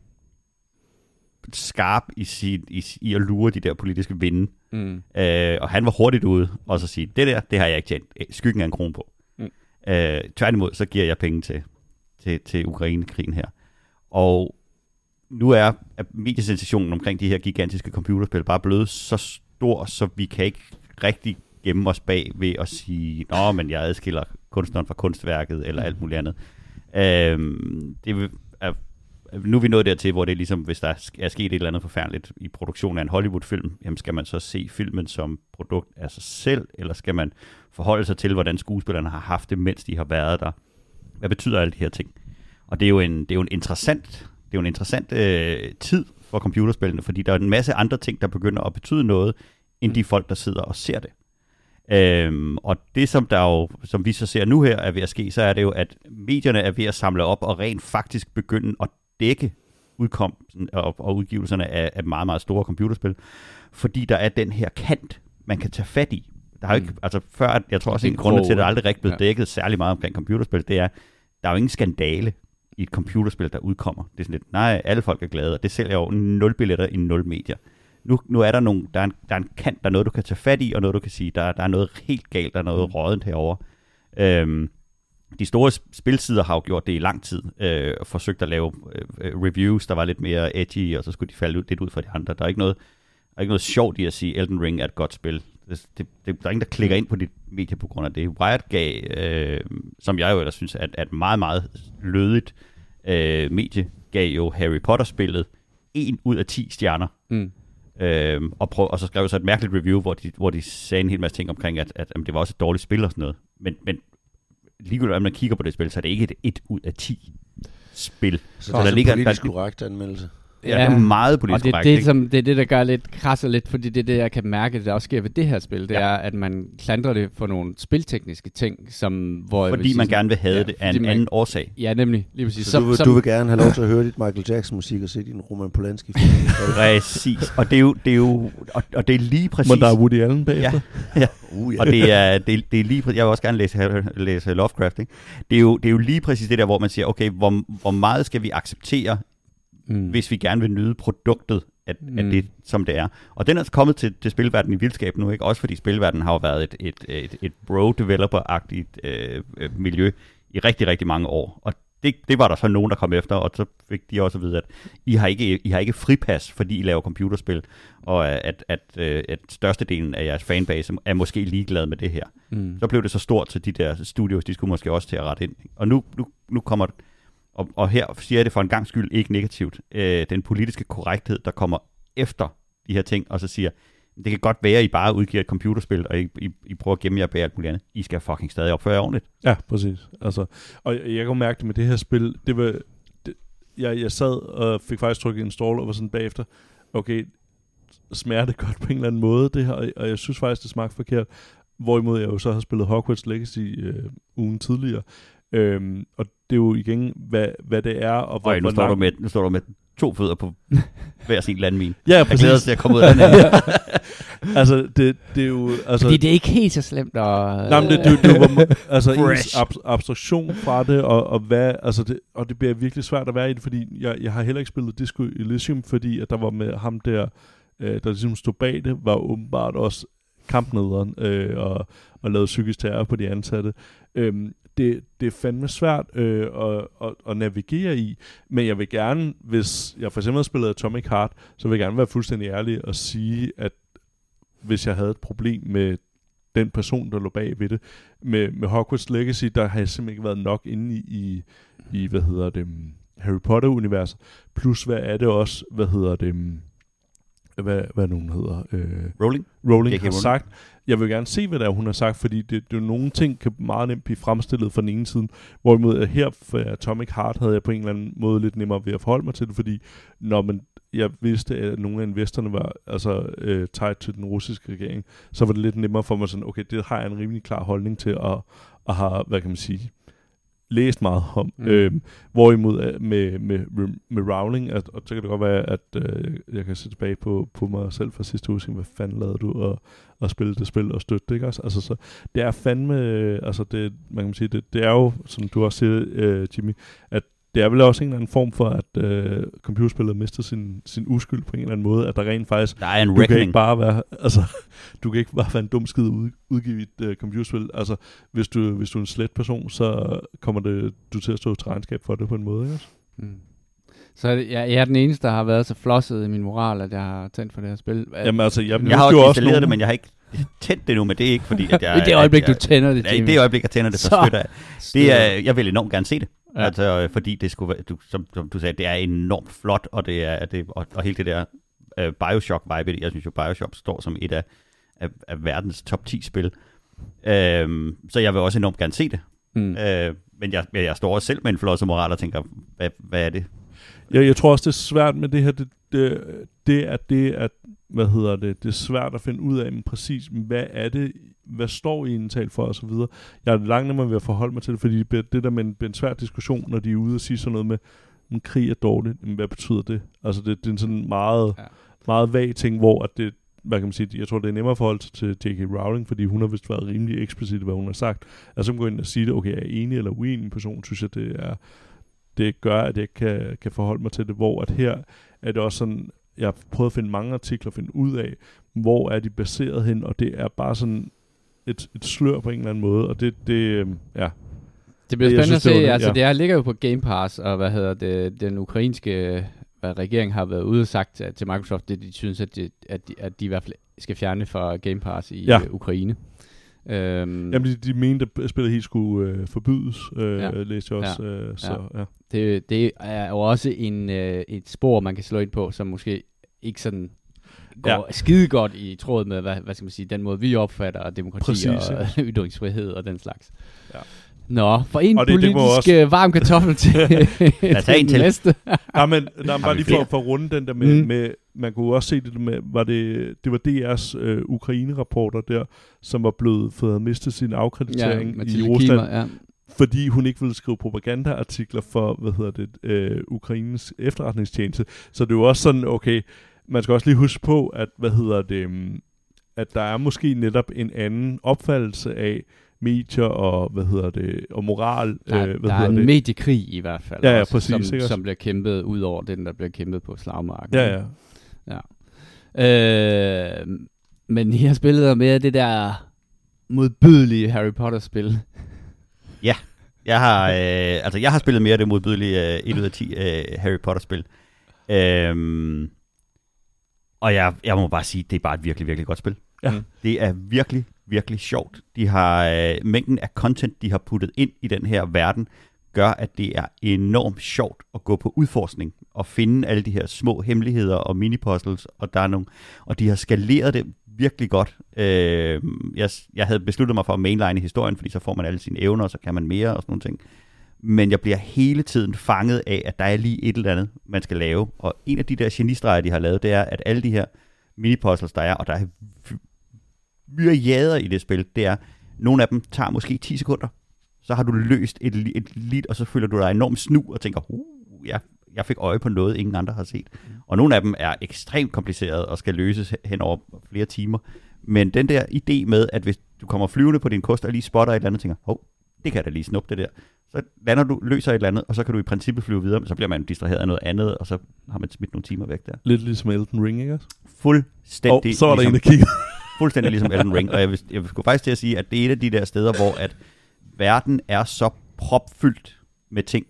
skarp i, sit, i, i at lure de der politiske vinde. Mm. Øh, og han var hurtigt ude og så sige, det der, det har jeg ikke tjent skyggen af en krone på. Øh, tværtimod, så giver jeg penge til, til, til Ukraine-krigen her. Og nu er mediesensationen omkring de her gigantiske computerspil bare blevet så stor, så vi kan ikke rigtig gemme os bag ved at sige, nå, men jeg adskiller kunstneren fra kunstværket, eller alt muligt andet. Øh, det er, nu er vi nået dertil, hvor det er ligesom, hvis der er sket et eller andet forfærdeligt i produktionen af en Hollywood-film, jamen skal man så se filmen som produkt af sig selv, eller skal man forholde sig til, hvordan skuespillerne har haft det, mens de har været der? Hvad betyder alle de her ting? Og det er jo en, det er jo en interessant, det er jo en interessant øh, tid for computerspillene, fordi der er en masse andre ting, der begynder at betyde noget, end de folk, der sidder og ser det. Øhm, og det, som, der jo, som vi så ser nu her er ved at ske, så er det jo, at medierne er ved at samle op og rent faktisk begynde at dække udkomsten og, og udgivelserne af, af meget, meget store computerspil, fordi der er den her kant, man kan tage fat i. Der har mm. ikke, altså før, jeg tror også en grund til, at det aldrig rigtig blevet ja. dækket særlig meget omkring computerspil, det er, der er jo ingen skandale i et computerspil, der udkommer. Det er sådan lidt, nej, alle folk er glade, og det sælger jo nul billetter i nul medier. Nu, nu er der nogle, der er, en, der er en kant, der er noget, du kan tage fat i, og noget, du kan sige, der, der er noget helt galt, der er noget mm. rådent herovre. Øhm, De store spilsider har jo gjort det i lang tid, øh, og forsøgt at lave øh, reviews, der var lidt mere edgy, og så skulle de falde lidt ud fra de andre. Der er ikke noget, der er ikke noget sjovt i at sige, Elden Ring er et godt spil. Det, det, der er ingen, der klikker ind på dit medie på grund af det. Riot gav, øh, som jeg jo ellers synes er, er et meget, meget lødigt øh, medie, gav jo Harry Potter-spillet en ud af ti stjerner. Mm. Øhm, og, prøv, og så skrev jeg så et mærkeligt review, hvor de, hvor de sagde en hel masse ting omkring, at, at, at det var også et dårligt spil og sådan noget. Men... men ligegyldigt, når man kigger på det spil, så er det ikke et et ud af ti spil. Så, så der, der ligger en politisk korrekt anmeldelse. Ja, ja, det er meget politisk korrekt. Og det er det, som, det er det, der gør lidt krasser lidt, fordi det er det, jeg kan mærke, det der også sker ved det her spil, det ja. er, at man klandrer det for nogle spiltekniske ting, som... Hvor fordi sige, man gerne vil have ja, det af en man, anden årsag. Ja, nemlig. Lige præcis. Så, så, du, vil, så du vil gerne have lov til at høre dit Michael Jackson-musik og se din Roman Polanski-film. Præcis. Og det er jo... Det er jo og, og det er lige præcis... Men der er Woody Allen bagefter. Ja, ja. Uh, ja. Og det er, det, er, det er lige præcis... Jeg vil også gerne læse, læse Lovecraft, ikke? Det er, jo, det er jo lige præcis det der, hvor man siger, okay, hvor, hvor meget skal vi acceptere, Mm. hvis vi gerne vil nyde produktet af, mm. af det, som det er. Og den er kommet til, til spilverdenen i vildskab nu, ikke? Også fordi spilverdenen har jo været et, et, et, et bro-developer-agtigt øh, miljø i rigtig, rigtig mange år. Og det, det var der så nogen, der kom efter, og så fik de også at vide, at I har ikke, I har ikke fripas, fordi I laver computerspil, og at, at, at, at størstedelen af jeres fanbase er måske ligeglad med det her. Mm. Så blev det så stort, så de der studios, de skulle måske også til at rette ind. Ikke? Og nu, nu, nu kommer... Og, og her siger jeg det for en gang skyld ikke negativt, øh, den politiske korrekthed, der kommer efter de her ting, og så siger, det kan godt være, at I bare udgiver et computerspil, og I, I, I prøver at gemme jer bag alt muligt andet. I skal fucking stadig opføre jer ordentligt. Ja, præcis. Altså, og jeg, jeg kunne mærke det med det her spil. Det var, det, jeg, jeg sad og fik faktisk trykket en install, og var sådan bagefter, okay, smager det godt på en eller anden måde, det her, og, og jeg synes faktisk, det smagte forkert. Hvorimod jeg jo så har spillet Hogwarts Legacy øh, ugen tidligere. Øhm, og det er jo igen, hvad, hvad det er. Og hvor, Øj, nu, står lang... du med, nu står du med to fødder på hver sin landmine. Ja, præcis. Jeg glæder mig til at komme ud af den her. Altså, det, det er jo... Altså... Fordi det er ikke helt så slemt at... Nej, men det, det, det var, altså, ens ab- abstraktion fra det, og, og hvad... Altså, det, og det bliver virkelig svært at være i det, fordi jeg, jeg har heller ikke spillet Disco Elysium, fordi at der var med ham der, øh, der ligesom stod bag det, var åbenbart også kampnederen, øh, og, og lavede psykisk terror på de ansatte. Øhm, det, det er fandme svært øh, at, at, at navigere i, men jeg vil gerne, hvis jeg for eksempel har spillet Atomic Heart, så vil jeg gerne være fuldstændig ærlig og sige, at hvis jeg havde et problem med den person, der lå bag ved det, med, med Hogwarts Legacy, der har jeg simpelthen ikke været nok inde i, i, i hvad hedder det, Harry Potter-universet, plus hvad er det også, hvad hedder det, hvad, hvad nogen hedder, øh, Rowling, Rowling har sagt. Jeg vil gerne se, hvad der hun har sagt, fordi det, det er nogle ting, kan meget nemt blive fremstillet fra den ene side, hvorimod her for Atomic Heart havde jeg på en eller anden måde lidt nemmere ved at forholde mig til det, fordi når man jeg vidste, at nogle af investorerne var altså øh, tight til den russiske regering, så var det lidt nemmere for mig sådan, okay, det har jeg en rimelig klar holdning til, og, og har, hvad kan man sige, læst meget om. Mm. Øhm, hvorimod med, med, med, med Rowling, at, og så kan det godt være, at øh, jeg kan se tilbage på, på mig selv fra sidste uge, og sige, hvad fanden lavede du, og, og spille det spil, og støtte det, ikke også? Altså, så det er fandme, øh, altså det, man kan sige, det, det er jo, som du også siger, øh, Jimmy, at det er vel også en eller anden form for, at øh, computerspillet mister sin, sin uskyld på en eller anden måde, at der rent faktisk, der er en du reckoning. Kan ikke bare være, altså, du kan ikke bare være en dum skid ud, udgive et øh, computerspil. Altså, hvis du, hvis du er en slet person, så kommer det, du til at stå til regnskab for det på en måde, ikke? Mm. Så jeg, jeg er den eneste, der har været så flosset i min moral, at jeg har tændt for det her spil. Jamen altså, jeg, jeg har også installeret det, men jeg har ikke tændt det nu, men det er ikke fordi, at jeg... I det øjeblik, at jeg, du tænder det, Jimmy. I det øjeblik, jeg tænder det, så, så støtter jeg. Det er, jeg vil enormt gerne se det. Ja. Altså, fordi det skulle være, du, som, som du sagde, det er enormt flot, og det er det, og, og hele det der uh, BioShock-vibe, jeg synes jo, BioShock står som et af, af, af verdens top ti-spil. Øhm, så jeg vil også enormt gerne se det. Mm. Øh, men jeg, jeg står også selv med en flosset moral og tænker, hvad, hvad er det? Jeg, jeg tror også, det er svært med det her, det, det, det er det, at hvad hedder det, det er svært at finde ud af, men præcis, hvad er det, hvad står I en tal for, og så videre. Jeg er langt nemmere ved at forholde mig til det, fordi det der med en, en svær diskussion, når de er ude og sige sådan noget med, en krig er dårligt, hvad betyder det? Altså, det, det er en sådan meget, ja. meget vag ting, hvor at det, hvad kan man sige, jeg tror, det er nemmere at forholde sig til J K. Rowling, fordi hun har vist været rimelig eksplicit, hvad hun har sagt. Altså, man går ind og siger det, okay, jeg er enig eller uenig person, synes jeg, det er, det gør, at jeg kan, kan forholde mig til det, hvor at her er det også sådan, jeg har prøvet at finde mange artikler, finde ud af, hvor er de baseret hen, og det er bare sådan et, et slør på en eller anden måde, og det, det ja. Det bliver spændende synes, at se, det, altså ja. Det her ligger jo på Game Pass, og hvad hedder det, den ukrainske hvad regeringen har været ude og sagt til Microsoft, det de synes, at de, at de, at de i hvert fald skal fjerne fra Game Pass i ja. Ukraine. Øhm, Jamen, de, de mente, at spillet helt skulle øh, forbydes, øh, ja, læste jeg også. Ja, øh, så, ja. Ja. Det, det er jo også en, øh, et spor, man kan slå ind på, som måske ikke sådan går ja. skide godt i tråd med, hvad, hvad skal man sige, den måde, vi opfatter demokrati præcis, og ja. ytringsfrihed og den slags. Ja. Nå, for en det, politisk det også... varm kartoffel til, til en næste. Nej, men der bare lige for, for at runde den der med, mm. med, man kunne også se det med, var det, det var D R's øh, Ukraine-rapporter der, som var blevet fået mistet sin afkreditering ja, i Rusland, Kimer, ja. fordi hun ikke ville skrive propagandaartikler for, hvad hedder det, øh, Ukraines efterretningstjeneste. Så det var også sådan, okay, man skal også lige huske på, at, hvad hedder det, at der er måske netop en anden opfattelse af, medier og, hvad hedder det, og moral. Der, øh, hvad der hedder er en det? mediekrig i hvert fald, ja, ja, også, præcis, som, sikkert. som bliver kæmpet ud over den, der bliver kæmpet på slagmarken. Ja, ja. ja. Øh, men her spillede der mere det der modbydelige Harry Potter-spil. Ja, jeg har, øh, altså, jeg har spillet mere det modbydelige øh, et ud af ti øh, Harry Potter-spil. Øh, og jeg, jeg må bare sige, det er bare et virkelig, virkelig godt spil. Ja. Det er virkelig, virkelig sjovt. De har øh, mængden af content, de har puttet ind i den her verden, gør, at det er enormt sjovt at gå på udforskning og finde alle de her små hemmeligheder og mini-puzzles, og der er nogle, og de har skaleret det virkelig godt. Øh, jeg, jeg havde besluttet mig for at mainline i historien, fordi så får man alle sine evner, og så kan man mere og sådan nogle ting. Men jeg bliver hele tiden fanget af, at der er lige et eller andet, man skal lave. Og en af de der genistreger, de har lavet, det er, at alle de her mini-puzzles, der er, og der er myriader i det spil, det er, nogle af dem tager måske ti sekunder, så har du løst et, et lead, og så føler du dig enormt snu og tænker, uh, jeg, jeg fik øje på noget, ingen andre har set. Mm. Og nogle af dem er ekstremt komplicerede og skal løses hen over flere timer. Men den der idé med, at hvis du kommer flyvende på din kost og lige spotter et eller andet, tænker, hov, det kan jeg da lige snuppe det der. Så lander du, løser et eller andet, og så kan du i princippet flyve videre, men så bliver man distraheret af noget andet, og så har man smidt nogle timer væk der. Lidt ligesom Elden Ring, ikke også? Fuldstændig. Oh, så er der ligesom, en, der kigger. Fuldstændig ligesom Elden Ring, og jeg, jeg skulle faktisk til at sige, at det er et af de der steder, hvor at verden er så propfyldt med ting,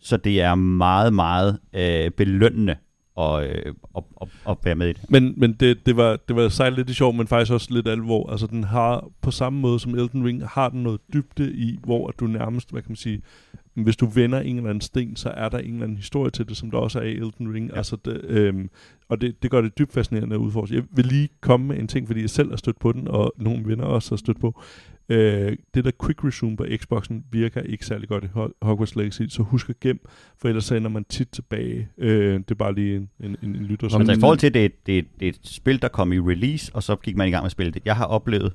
så det er meget, meget øh, belønnende at, øh, at, at, at være med i det. Men, men det, det var, det var sejt lidt sjovt, men faktisk også lidt alvor. Altså den har, på samme måde som Elden Ring, har den noget dybde i, hvor du nærmest, hvad kan man sige, hvis du vender en eller anden sten, så er der en eller anden historie til det, som der også er i Elden Ring. Ja. Altså det, øhm, og det, det gør det dybt fascinerende at udforske. Jeg vil lige komme med en ting, fordi jeg selv har stødt på den, og nogle venner også har stødt på. Øh, det der quick resume på Xboxen virker ikke særlig godt i Hogwarts Legacy, så husk at gem, for ellers ender man tit tilbage. Øh, det er bare lige en, en, en lytter. Nå, altså i forhold til, det, det, det er et spil, der kom i release, og så gik man i gang med at spille det. Jeg har oplevet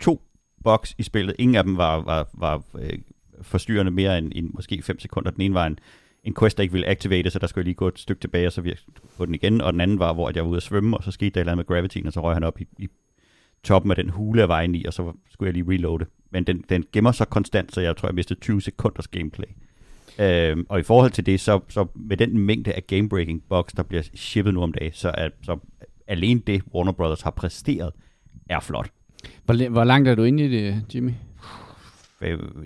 to bugs i spillet. Ingen af dem var... var, var øh, forstyrrende mere end, end måske fem sekunder. Den ene var en, en quest, der ikke ville activate, så der skulle jeg lige gå et stykke tilbage, og så virkte på den igen. Og den anden var, hvor jeg var ude at svømme, og så skete der et eller andet med gravityen, og så røg han op i, i toppen af den hule af vejen i, og så skulle jeg lige reloade. Men den, den gemmer så konstant, så jeg tror, jeg mistede tyve sekunders gameplay. Øhm, og i forhold til det, så, så med den mængde af game-breaking bugs, der bliver shippet nu om dagen, så, er, så alene det, Warner Brothers har præsteret, er flot. Hvor, hvor langt er du inde i det, Jimmy?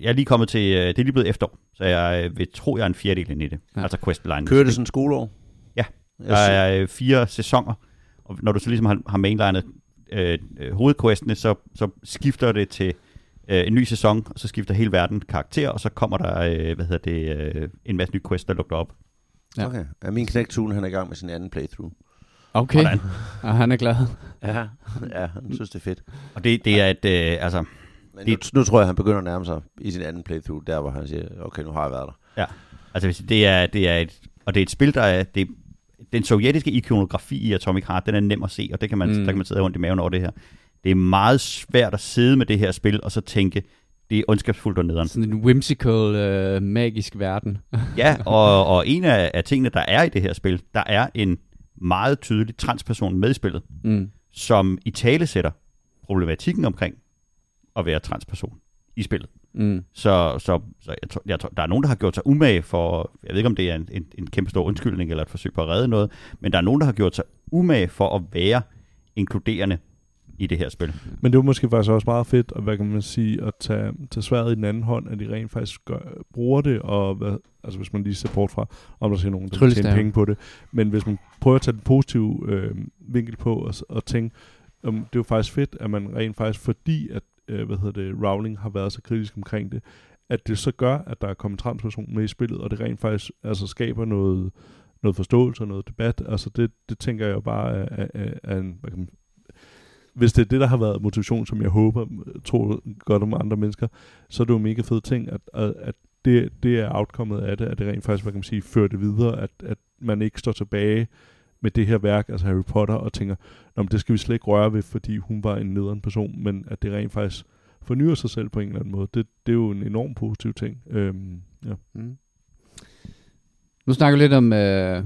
Jeg er lige kommet til, det er lige blevet efterår, så jeg vil tro, jeg er en fjerdedel ind i det. Ja. Altså questline. Kører det sådan et skoleår? Ja, der er fire sæsoner, og når du så ligesom har, har mainlinet øh, hovedquestene, så, så skifter det til øh, en ny sæson, og så skifter hele verden karakter, og så kommer der øh, hvad hedder det, øh, en masse nye quests, der lukker op. Ja. Okay, ja, min knægt Tune, han er i gang med sin anden playthrough. Okay, Hvordan? og han er glad. Ja, ja, han synes, det er fedt. Og det, det er et, øh, altså... Men nu, nu tror jeg, han begynder at nærme sig i sin anden playthrough, der hvor han siger, okay, nu har jeg været der. Ja, altså det er, det er et, og det er et spil, der er, det, den sovjetiske ikonografi i Atomic Heart, den er nem at se, og det kan man, mm. der kan man sidde rundt i maven over det her. Det er meget svært at sidde med det her spil, og så tænke, det er ondskabsfuldt og nederen. Sådan en whimsical, øh, magisk verden. Ja, og, og en af, af tingene, der er i det her spil, der er en meget tydelig transperson med i spillet, mm. som i tale sætter problematikken omkring at være transperson i spillet. Mm. Så, så, så jeg tror, jeg tror, der er nogen, der har gjort sig umage for, jeg ved ikke, om det er en, en, en kæmpe stor undskyldning eller et forsøg på at redde noget, men der er nogen, der har gjort sig umage for at være inkluderende i det her spil. Men det er måske faktisk også meget fedt, og hvad kan man sige, at tage, tage sværet i den anden hånd, at de rent faktisk gør, bruger det, og hvad, altså hvis man lige ser bort fra, om der skal nogen, der tjener penge på det. Men hvis man prøver at tage den positive øh, vinkel på, og, og tænke, om det er jo faktisk fedt, at man rent faktisk, fordi at hvad hedder det, Rowling har været så kritisk omkring det, at det så gør, at der er kommet transperson med i spillet, og det rent faktisk altså skaber noget, noget forståelse og noget debat. Altså det, det tænker jeg jo bare af, af, af en, hvad kan man, hvis det er det, der har været motivation, som jeg håber, tror godt om andre mennesker, så er det jo en mega fed ting, at, at det, det er outcomeet af det, at det rent faktisk, hvad kan man sige, fører det videre, at, at man ikke står tilbage med det her værk, altså Harry Potter, og tænker, det skal vi slet ikke røre ved, fordi hun var en nederen person, men at det rent faktisk fornyer sig selv på en eller anden måde, det, det er jo en enorm positiv ting. Øhm, ja. Mm. Nu snakker vi lidt om øh,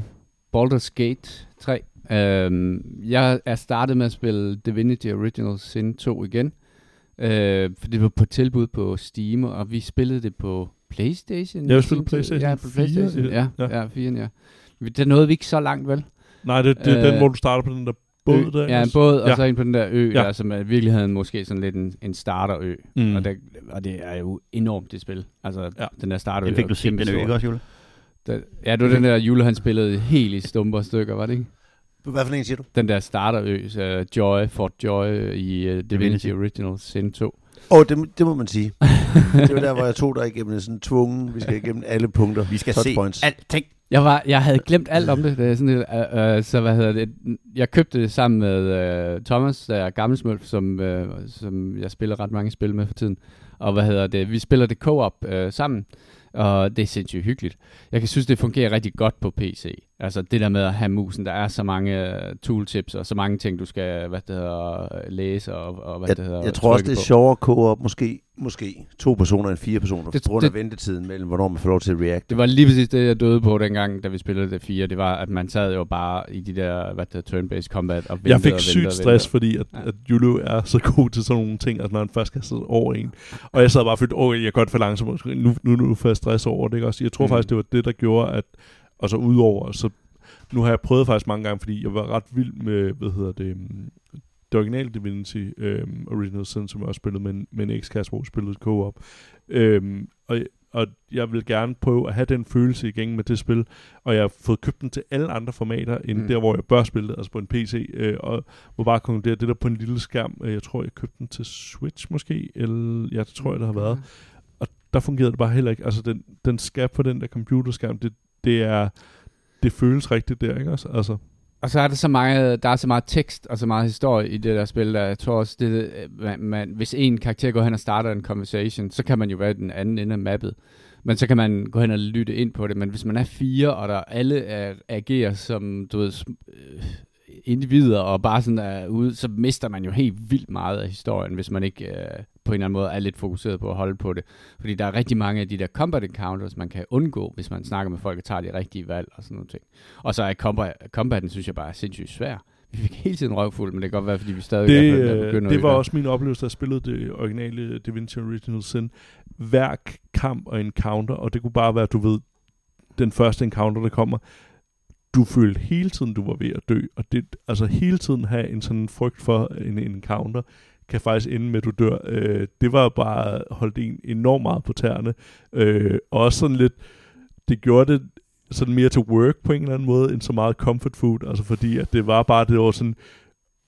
Baldur's Gate tre. Øhm, jeg er startet med at spille Divinity: Original Sin to igen, øh, for det var på tilbud på Steam, og vi spillede det på PlayStation. Jeg spillede PlayStation, ja, på PlayStation fire. Ja, ja, ja, fire, ja. Det nåede vi ikke så langt, vel? Nej, det, det er øh, den, hvor du starter på den der båd der. Ja, en båd, og ja. så ind på den der ø, ja. der, som i virkeligheden måske sådan lidt en, en starterø. Mm. Og, der, og det er jo enormt, det spil. Altså, ja. den der starterø. Den fik du set, den ø, ikke også, Jule? Den, ja, det var den der, Jule, han spillede helt i stumper stykker, var det ikke? Hvad for en siger du? Den der starterø, så Joy, Fort Joy i uh, Divinity Original Sin to. Åh, oh, det, det må man sige. Det var der, hvor jeg tog dig igennem sådan tvungen. Vi skal igennem alle punkter. Vi skal se alting. Jeg var, jeg havde glemt alt om det. det sådan et, øh, øh, så hvad hedder det? Jeg købte det sammen med øh, Thomas, der er gammelsmølf, som øh, som jeg spiller ret mange spil med for tiden. Og hvad hedder det? Vi spiller det co-op øh, sammen, og det er sindssygt hyggeligt. Jeg kan synes, det fungerer rigtig godt på P C. Altså det der med at have musen, der er så mange tooltips og så mange ting, du skal hvad det hedder, læse og, og hvad jeg, det hedder. Jeg tror også, det er sjovere co-op måske. Måske to personer end fire personer, på grund af ventetiden mellem, hvornår man får lov til at reagere. Det var lige præcis det, jeg døde på dengang, da vi spillede det fire. Det var, at man sad jo bare i de der, hvad der, turn-based combat og ventede. Jeg fik og sygt og stress, fordi at, ja. at Julu er så god til sådan nogle ting, at når han først kan sidde over en. Og jeg sad bare og følte, okay, jeg er godt for langsomt. Nu, nu, nu får jeg stress over det, ikke også? Jeg tror mm. faktisk, det var det, der gjorde, at... Og så udover, så... Nu har jeg prøvet faktisk mange gange, fordi jeg var ret vild med, hvad hedder det... det originale Divinity øhm, Original Sin, som jeg også spillede med en, med en ekskæreste, hvor jeg spillede co-op. Øhm, og, og jeg vil gerne prøve at have den følelse igen med det spil, og jeg har fået købt den til alle andre formater, end mm. der, hvor jeg bør spille det, altså på en P C, øh, og må bare konkludere, det der på en lille skærm, øh, jeg tror, jeg købte den til Switch måske, eller jeg tror, jeg, det har været. Og der fungerede det bare heller ikke. Altså, den, den skal på den der computerskærm, det, det er... Det føles rigtigt der, ikke også? Altså. Og så er der så meget, der er så meget tekst og så meget historie i det der spil, der jeg tror også, det, man, man, hvis en karakter går hen og starter en conversation, så kan man jo være den anden ende af mappet. Men så kan man gå hen og lytte ind på det. Men hvis man er fire, og der alle er, agerer som, du ved, individer og bare sådan er ude, så mister man jo helt vildt meget af historien, hvis man ikke øh, på en eller anden måde er lidt fokuseret på at holde på det. Fordi der er rigtig mange af de der combat encounters, man kan undgå, hvis man snakker med folk og tager de rigtige valg og sådan nogle ting. Og så er combat, combaten, synes jeg, bare er sindssygt svær. Vi fik hele tiden røvfuld, men det kan godt være, fordi vi stadig det, er begyndt at begynde. Det var også min oplevelse, da jeg spillede det originale Divinity Original Sin. Hver kamp og encounter, og det kunne bare være, du ved, den første encounter, der kommer, du følte hele tiden, du var ved at dø, og det, altså hele tiden have en sådan frygt for en, en encounter, kan faktisk ende med, at du dør. Øh, det var bare holdt en enormt meget på tæerne, øh, og også sådan lidt, det gjorde det sådan mere til work på en eller anden måde, end så meget comfort food, altså fordi at det var bare, det var sådan,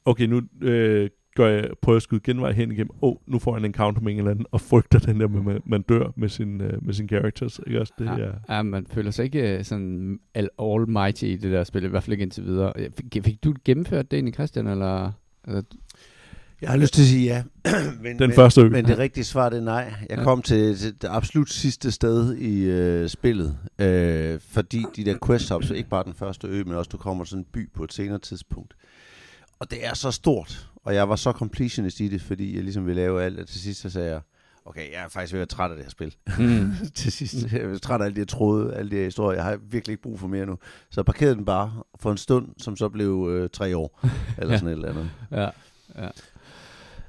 okay, nu øh, gør jeg, prøver jeg at skyde genvej hen igennem, åh, oh, nu får jeg en encounter med en eller anden, og frygter den der, man, man dør med sine uh, sin characters, ikke også? Det, ja, ja. ja, man føler sig ikke sådan almighty i det der spil, i hvert fald ikke indtil videre. Fik, fik du gennemført det egentlig, Christian, eller... eller? Jeg har lyst til at sige ja, men, den første ø. men det rigtige svar det er nej. Jeg kom til, til det absolut sidste sted i øh, spillet, øh, fordi de der quest hops, ikke bare den første ø, men også du kommer til sådan en by på et senere tidspunkt. Og det er så stort, og jeg var så completionist i det, fordi jeg ligesom ville lave alt, og til sidst så sagde jeg, okay, jeg er faktisk ved at være træt af det her spil. Mm. til sidst, jeg er træt af alt det, jeg troede, alle de her historier, jeg har virkelig ikke brug for mere nu. Så jeg parkerede den bare for en stund, som så blev øh, tre år, eller sådan ja. et eller andet. Ja, ja.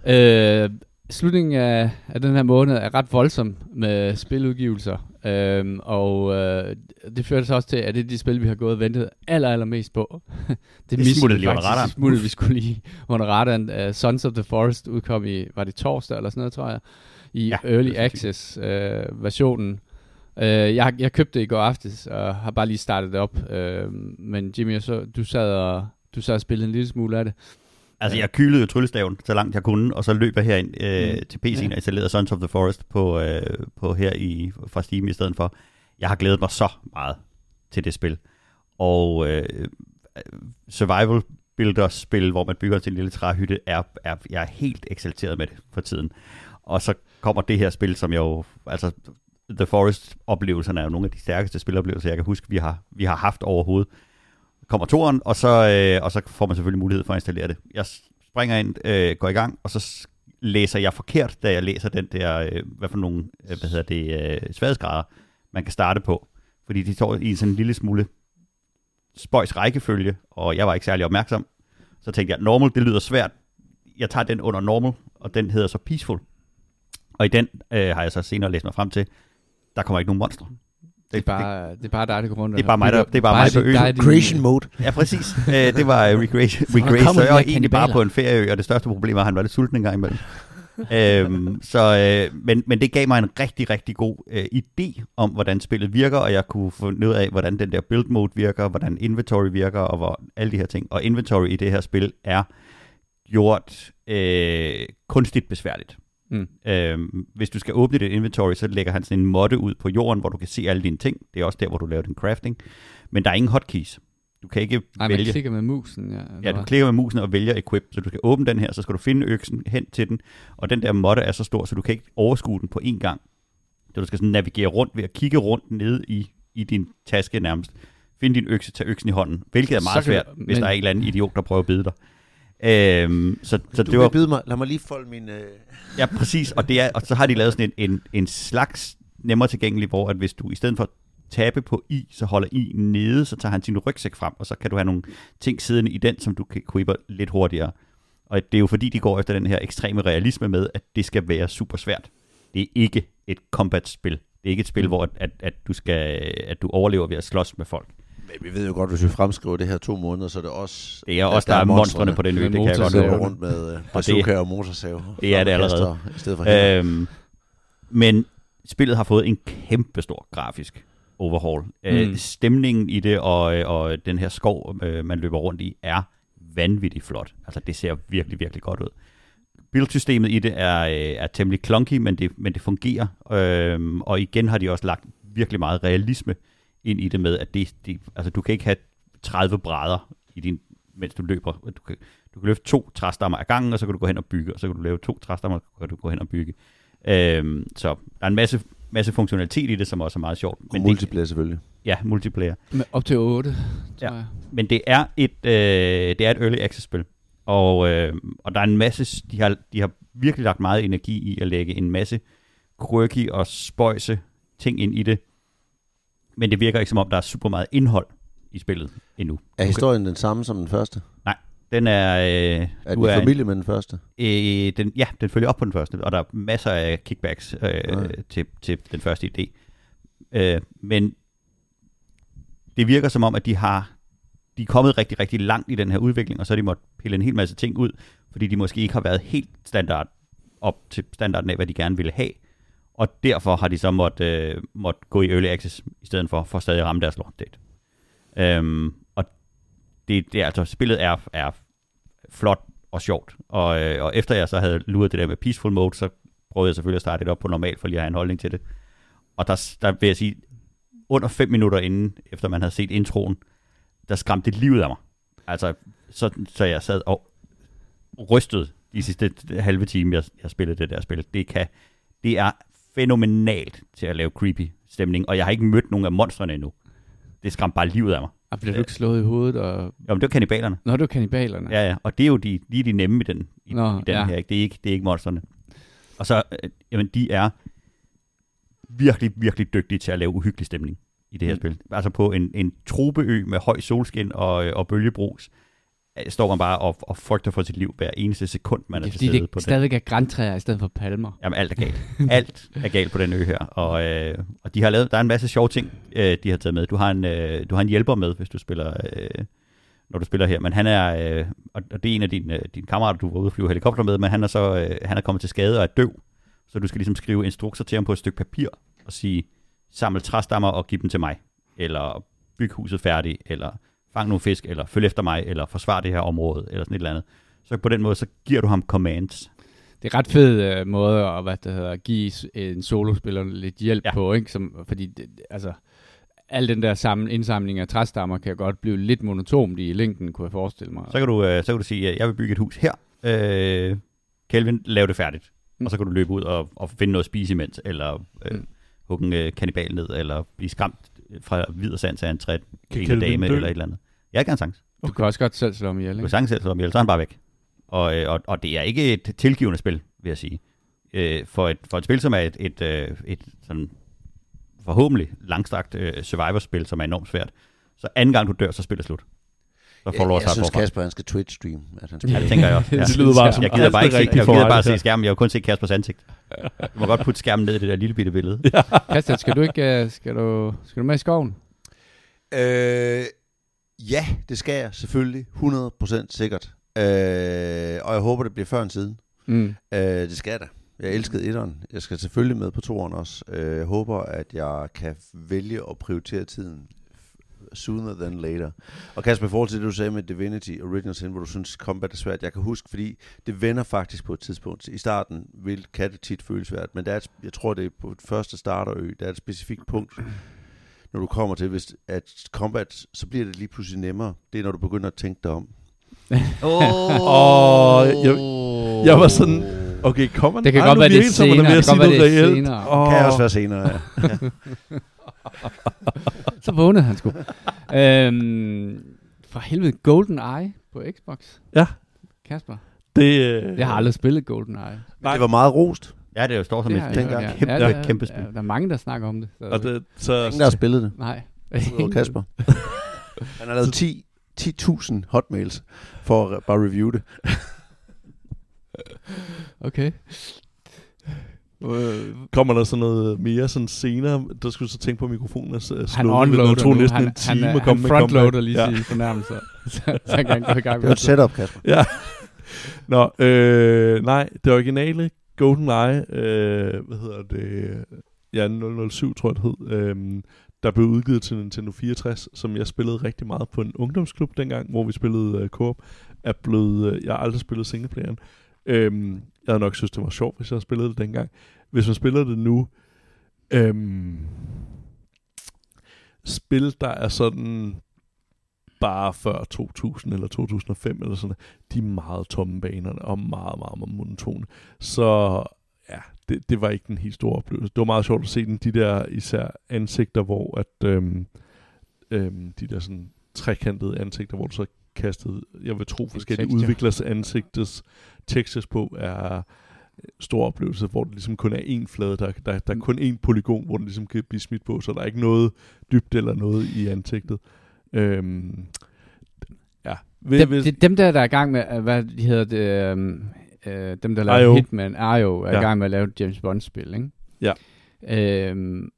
Øh, slutningen af, af den her måned er ret voldsom med spiludgivelser, øh, og øh, det førte så også til, at det er de spil, vi har gået og ventet aller, aller mest på. det det smuttede lige under radaren. Det smuttede vi skulle lige under radaren. Uh, Sons of the Forest udkom i, var det torsdag eller sådan noget, tror jeg, i ja, Early Access-versionen. Uh, Uh, jeg, jeg købte det i går aftes, og har bare lige startet det op, uh, men Jimmy, så, du sad og, du sad og spillede en lille smule af det. Altså, jeg kylede jo tryllestaven så langt jeg kunne, og så løb jeg herind øh, til P C'en ja. og installerede Sons of the Forest på, øh, på her i, fra Steam i stedet for. Jeg har glædet mig så meget til det spil. Og øh, survival builder-spil, hvor man bygger sin lille træhytte, er, er, jeg er helt eksalteret med det for tiden. Og så kommer det her spil, som jeg jo... Altså, The Forest-oplevelserne er jo nogle af de stærkeste spiloplevelser, jeg kan huske, vi har, vi har haft overhovedet. Kommer toren, og så, øh, og så får man selvfølgelig mulighed for at installere det. Jeg springer ind, øh, går i gang, og så læser jeg forkert, da jeg læser den der, øh, hvad for nogle, øh, hvad hedder det, øh, sværhedsgrader, man kan starte på. Fordi de står i sådan en lille smule spøjs rækkefølge, og jeg var ikke særlig opmærksom. Så tænkte jeg, normal, det lyder svært. Jeg tager den under normal, og den hedder så peaceful. Og i den øh, har jeg så senere læst mig frem til, der kommer ikke nogen monster. Det er, bare, det, det er bare dig, der går rundt. Det er bare mig, der, det er bare mig på øen. Recreation mode. Ja, præcis. Æ, det var uh, recreation. recreation. Så jeg var egentlig bare på en ferieø, og det største problem var, at han var lidt sulten en gang imellem. Æm, så, øh, men, men det gav mig en rigtig, rigtig god øh, idé om, hvordan spillet virker, og jeg kunne finde ud af, hvordan den der build mode virker, hvordan inventory virker, og hvor, alle de her ting. Og inventory i det her spil er gjort øh, kunstigt besværligt. Mm. Øhm, hvis du skal åbne dit inventory, så lægger han sådan en måtte ud på jorden, hvor du kan se alle dine ting. Det er også der, hvor du laver din crafting. Men der er ingen hotkeys. Du kan ikke Ej, vælge. Nej, man klikker med musen. Ja, ja du klikker med musen og vælger equip. Så du skal åbne den her, så skal du finde øksen hen til den. Og den der måtte er så stor, så du kan ikke overskue den på én gang. Så du skal sådan navigere rundt ved at kigge rundt nede i, i din taske nærmest. Find din økse, tag øksen i hånden. Hvilket er meget svært, men... hvis der er en eller anden idiot, der prøver at bide dig. Øhm, så, så du det var... byde mig, lad mig lige folde min øh... ja præcis, og, det er, og så har de lavet sådan en, en, en slags nemmere tilgængelig, hvor at hvis du i stedet for at tabe på i, så holder i nede, så tager han sin rygsæk frem, og så kan du have nogle ting siddende i den, som du kan equipe lidt hurtigere. Og det er jo fordi de går efter den her ekstreme realisme med, at det skal være super svært. Det er ikke et combat spil, det er ikke et spil, hvor at, at, at, du, skal, at du overlever ved at slås med folk. vi ved jo godt, hvis vi fremskriver det her to måneder, så er det også... Det er også, der, der er monstrene på den ø, det kan jeg godt lade. Rundt med bazooka og motorsave. Det er det allerede. I stedet for øhm, men spillet har fået en kæmpestor grafisk overhaul. Mm. Øh, stemningen i det og, og den her skov, øh, man løber rundt i, er vanvittigt flot. Altså, det ser virkelig, virkelig godt ud. Buildsystemet i det er, er temmelig clunky, men det, men det fungerer. Øh, og igen har de også lagt virkelig meget realisme ind i det med, at det, det, altså, du kan ikke have tredive brædder, i din, mens du løber. Du kan, du kan løfte to træstammer ad gangen, og så kan du gå hen og bygge, og så kan du lave to træstammer, og så kan du gå hen og bygge. Øhm, så der er en masse, masse funktionalitet i det, som også er meget sjovt. Men multiplayer det, selvfølgelig. Ja, multiplayer. Med op til otte, tror ja. jeg. Men det er et, øh, det er et early access-spil, og, øh, og der er en masse, de har, de har virkelig lagt meget energi i at lægge en masse quirky og spøjse ting ind i det. Men det virker ikke som om, der er super meget indhold i spillet endnu. Er historien okay. den samme som den første? Nej, den er... Øh, er den i familie en, med den første? Øh, den, ja, den følger op på den første, og der er masser af kickbacks øh, ja. til, til den første idé. Øh, men det virker som om, at de har de er kommet rigtig, rigtig langt i den her udvikling, og så har de måttet pille en hel masse ting ud, fordi de måske ikke har været helt standard op til standarden af, hvad de gerne ville have. Og derfor har de så måtte, øh, måtte gå i early access, i stedet for, for stadig at ramme deres launch date. Øhm, og det, det, altså, spillet er, er flot og sjovt. Og, øh, og efter jeg så havde luret det der med peaceful mode, så prøvede jeg selvfølgelig at starte det op på normalt, for lige at have en holdning til det. Og der, der vil jeg sige, under fem minutter inden, efter man havde set introen, der skræmte det livet af mig. Altså, så, så jeg sad og rystede de sidste halve time, jeg, jeg spillede det der spil. Det kan, det er fænomenalt til at lave creepy stemning, og jeg har ikke mødt nogen af monstrene endnu. Det skræmte bare livet af mig. Og blev du ikke slået i hovedet? Og... Jo, men det var kannibalerne. Nå, det var kannibalerne. Ja, ja, og det er jo de, lige de nemme i den, i, Nå, i den ja. her. Ikke? Det, er ikke, det er ikke monstrene. Og så, øh, jamen, de er virkelig, virkelig dygtige til at lave uhyggelig stemning i det her mm. spil. Altså på en, en tropeø med høj solskin og, og bølgebrus, står man bare og, og frygter for sit liv hver eneste sekund, man er til stede på det. Det er stadig er grantræer i stedet for palmer. Jamen, alt er galt. Alt er galt på den ø her. Og, øh, og de har lavet, der er en masse sjove ting, øh, de har taget med. Du har en, øh, du har en hjælper med, hvis du spiller, øh, når du spiller her. Men han er, øh, og det er en af dine, øh, dine kammerater, du var ude og flyve helikopter med, men han er så øh, han er kommet til skade og er døv. Så du skal ligesom skrive instrukser til ham på et stykke papir og sige, samle træstammer og giv dem til mig. Eller byg huset færdigt, eller... fang nogle fisk, eller følg efter mig, eller forsvar det her område, eller sådan et eller andet. Så på den måde, så giver du ham commands. Det er ret fed uh, måde at hvad det hedder, give en solospiller lidt hjælp ja. på, ikke? Som, fordi det, altså, al den der sammen, indsamling af træstammer kan godt blive lidt monotomt i længden, kunne jeg forestille mig. Så kan du, uh, så kan du sige, at jeg vil bygge et hus her. Øh, Kelvin, lav det færdigt. Mm. Og så kan du løbe ud og, og finde noget at spise imens, eller øh, mm. hugge en øh, kannibal ned, eller blive skræmt fra Hvidersand til en træt en dame, eller et eller andet. Jeg kan sagtens. Okay. Du kan også godt selv slå om ihjel, ikke? Du kan sagtens selv slå om ihjel, så er han bare væk. Og, og, og det er ikke et tilgivende spil, vil jeg sige. Øh, for, et, for et spil, som er et, et, et, et sådan forhåbentlig langstrakt øh, survivorspil, som er enormt svært, så anden gang du dør, så spiller slut. Så får jeg, jeg synes forfra. Kasper, han skal Twitch-stream. Ja, det tænker jeg også. Ja. Det lyder bare som jeg gider bare, ikke se, jeg gider bare at se skærmen. Jeg har jo kun set Kaspers ansigt. Du må godt putte skærmen ned i det der lille bitte billede. Ja. Kasper, skal du ikke... Skal du, skal du med i skoven? Øh... Ja, det skal jeg selvfølgelig, hundrede procent sikkert. Øh, og jeg håber, det bliver før en siden. Mm. Øh, det skal jeg da. Jeg elskede etteren. Jeg skal selvfølgelig med på toeren også. Øh, jeg håber, at jeg kan vælge at prioritere tiden sooner than later. Og Kasper, i forhold til det, du sagde med Divinity Original Sin, hvor du synes, combat er svært, jeg kan huske, fordi det vender faktisk på et tidspunkt. I starten vil, kan det tit føles svært, men der er et, jeg tror, det er på første starterø, der er et specifikt punkt, når du kommer til, hvis at combat, så bliver det lige pludselig nemmere. Det er, når du begynder at tænke dig om. Åh, oh. jeg, jeg var sådan, okay, kommer den? Det kan Ej, godt være det senere. Det, det kan godt være det senere. Oh. Kan også være senere, ja. ja. Så vågnede han sgu. øhm, for helvede, GoldenEye på Xbox. Ja. Kasper. Det, øh... Jeg har aldrig spillet GoldenEye. Nej. Det var meget rost. Ja, det er jo stort som et kæmpe, ja. kæmpe, ja, det, kæmpe spil. Ja, der er mange, der snakker om det. Så og det så, der er ingen, der har spillet det. Nej. Det Kasper. Han har lavet ti tusind hotmails for at bare review det. Okay. Kommer der sådan noget mere sådan senere? Der skulle så tænke på mikrofonen og slukke. Han onloader nu. Han, han, han, han frontloader lige ja. Sine fornærmelser. Så, så han kan gå i gang med det. Det er et setup, Kasper. Ja. Nå, øh, nej, det originale GoldenEye, øh, hvad hedder det? Ja, nul nul syv, tror jeg det hed. Øh, der blev udgivet til Nintendo fireogtres, som jeg spillede rigtig meget på en ungdomsklub dengang, hvor vi spillede øh, co-op. Er blevet, øh, jeg har aldrig spillet singleplayeren. Øhm, jeg havde nok synes det var sjovt, hvis jeg spillede det dengang. Hvis man spiller det nu, øhm, spil der er sådan bare før to tusind eller to tusind og fem eller sådan, de er meget tomme banerne og meget meget, meget monotone. Så ja, det, det var ikke den helt store oplevelse. Det var meget sjovt at se den, de der især ansigter, hvor at øhm, øhm, de der sådan trekantede ansigter, hvor du så kastet, jeg vil tro, forskellige tekster. Udviklers ansigtes tekstures på er store oplevelser, hvor det ligesom kun er én flade, der, der, der er kun én polygon, hvor den ligesom kan blive smidt på, så der er ikke noget dybt eller noget i ansigtet. Øhm, ja. Ved, dem, hvis... det, dem der, der er i gang med, hvad de hedder det, øh, dem der laver Hitman, er jo er i ja. gang med at lave et James Bond-spil, ikke? Ja. Øhm,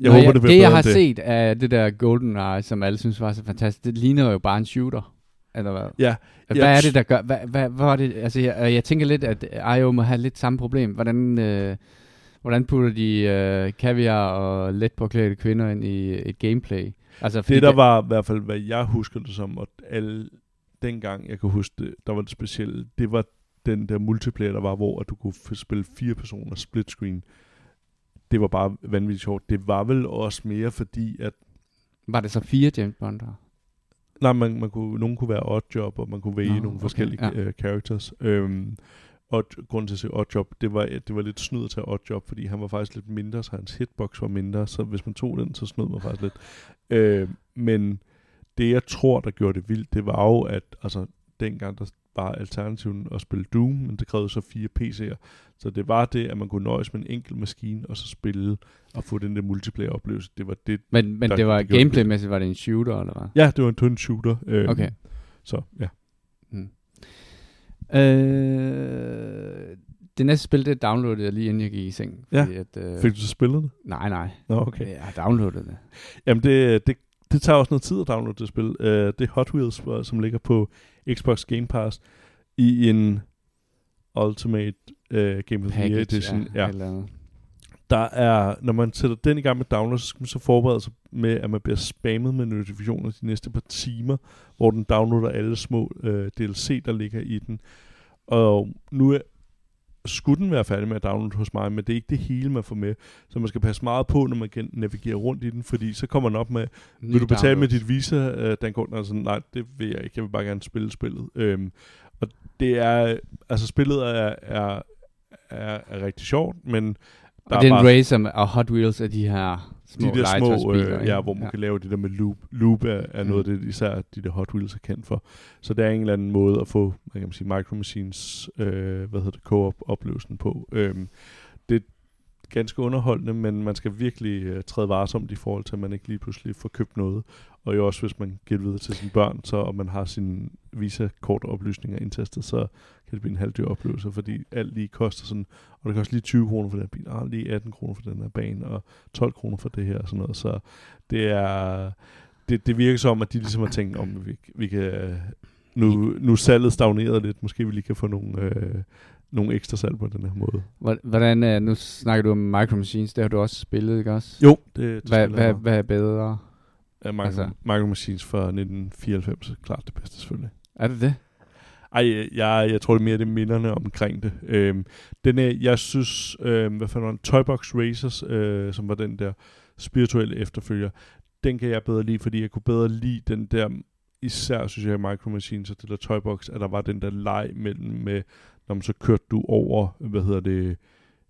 Jeg håber, jeg, det, det jeg har det. set af det der GoldenEye, som alle synes var så fantastisk, det ligner jo bare en shooter, eller hvad? Ja. Hvad er det, der gør? Hvad, hvad, hvad er det? Altså, jeg, jeg tænker lidt, at I O må have lidt samme problem. Hvordan, øh, hvordan putter de øh, kaviar og let påklædte kvinder ind i et gameplay? Altså, det der var i hvert fald, hvad jeg husker det som, og alle, dengang jeg kan huske det, der var det specielle, det var den der multiplayer, der var, hvor at du kunne spille fire personer split screen. Det var bare vanvittigt sjovt. Det var vel også mere fordi, at... Var det så fire James Bond'ere? Nej, man, man kunne, nogen kunne være oddjob, og man kunne vælge no, nogle okay, forskellige ja. uh, characters. Øhm, og grunden til at sige oddjob, det var, det var lidt snyd at tage oddjob, fordi han var faktisk lidt mindre, så hans hitbox var mindre, så hvis man tog den, så snød man faktisk lidt. Øh, men det, jeg tror, der gjorde det vildt, det var jo, at altså, dengang der var alternativen at spille Doom, men det krævede så fire P C'er. Så det var det, at man kunne nøjes med en enkelt maskine, og så spille og få den der multiplayer-oplevelse. Det var det, men men der, det var gameplay-mæssigt, var det en shooter, eller hvad? Ja, det var en tynd shooter. Øh, okay. Så, ja. Hmm. Øh, det næste spil, det downloadede jeg lige inden jeg gik i seng. Fordi ja. At, øh... Fik du så spillet det? Nej, nej. Nå, okay. Jeg har downloadet det. Jamen, det, det, det tager også noget tid at downloade det spil. Uh, det er Hot Wheels, som ligger på Xbox Game Pass i en Ultimate uh, Game Package, Edition. Ja, ja. Der er, når man sætter den i gang med download, så skal man så forberede sig med, at man bliver spammet med notifikationer de næste par timer, hvor den downloader alle små uh, D L C, der ligger i den. Og nu er, skulle den være færdig med at downloade hos mig, men det er ikke det hele, man får med. Så man skal passe meget på, når man kan navigere rundt i den, fordi så kommer den op med, vil du betale download med dit Visa, uh, den går, altså, nej, det vil jeg ikke, jeg vil bare gerne spille spillet. Øhm, og det er, altså spillet er, er, er, er rigtig sjovt, men der og er bare... Og det er en racer og Hot Wheels af de her små de der små, øh, ja, hvor man ja. kan lave det der med loop. Loop er, er mm. noget af det, især de der Hot Wheels er kendt for. Så der er en eller anden måde at få, hvad kan man sige, Micro Machines, øh, hvad hedder det, co-op-oplevelsen på. Øhm, det er ganske underholdende, men man skal virkelig øh, træde varsomt i forhold til, at man ikke lige pludselig får købt noget. Og jo også, hvis man giver videre til sine børn, så, og man har sine Visa-kortoplysninger indtastet, så kan det blive en halvdyr oplevelse, fordi alt lige koster sådan, og det koster lige tyve kroner for den her bil, og lige atten kroner for den her bane, og tolv kroner for det her, og sådan noget. Så det er, det, det virker som, at de ligesom har tænkt om, at vi, vi kan, nu, nu salget stagneret lidt, måske vi lige kan få nogle, øh, nogle ekstra salg på den her måde. Hvordan, nu snakker du om Micro Machines, det har du også spillet, ikke også? Jo, det, det hvad, hvad, hvad er bedre? Micro, altså. Micro Machines fra nitten fireoghalvfems, klart det bedste selvfølgelig. Er det det? Ej, jeg, jeg tror det er mere det minderne omkring det. Øhm, den er, jeg synes, øhm, hvad fanden var den? Toybox Racers, øh, som var den der spirituelle efterfølger, den kan jeg bedre lide, fordi jeg kunne bedre lide den der, især synes jeg Micro Machines og det der Toybox, at der var den der leg mellem med, når man så kørte du over, hvad hedder det?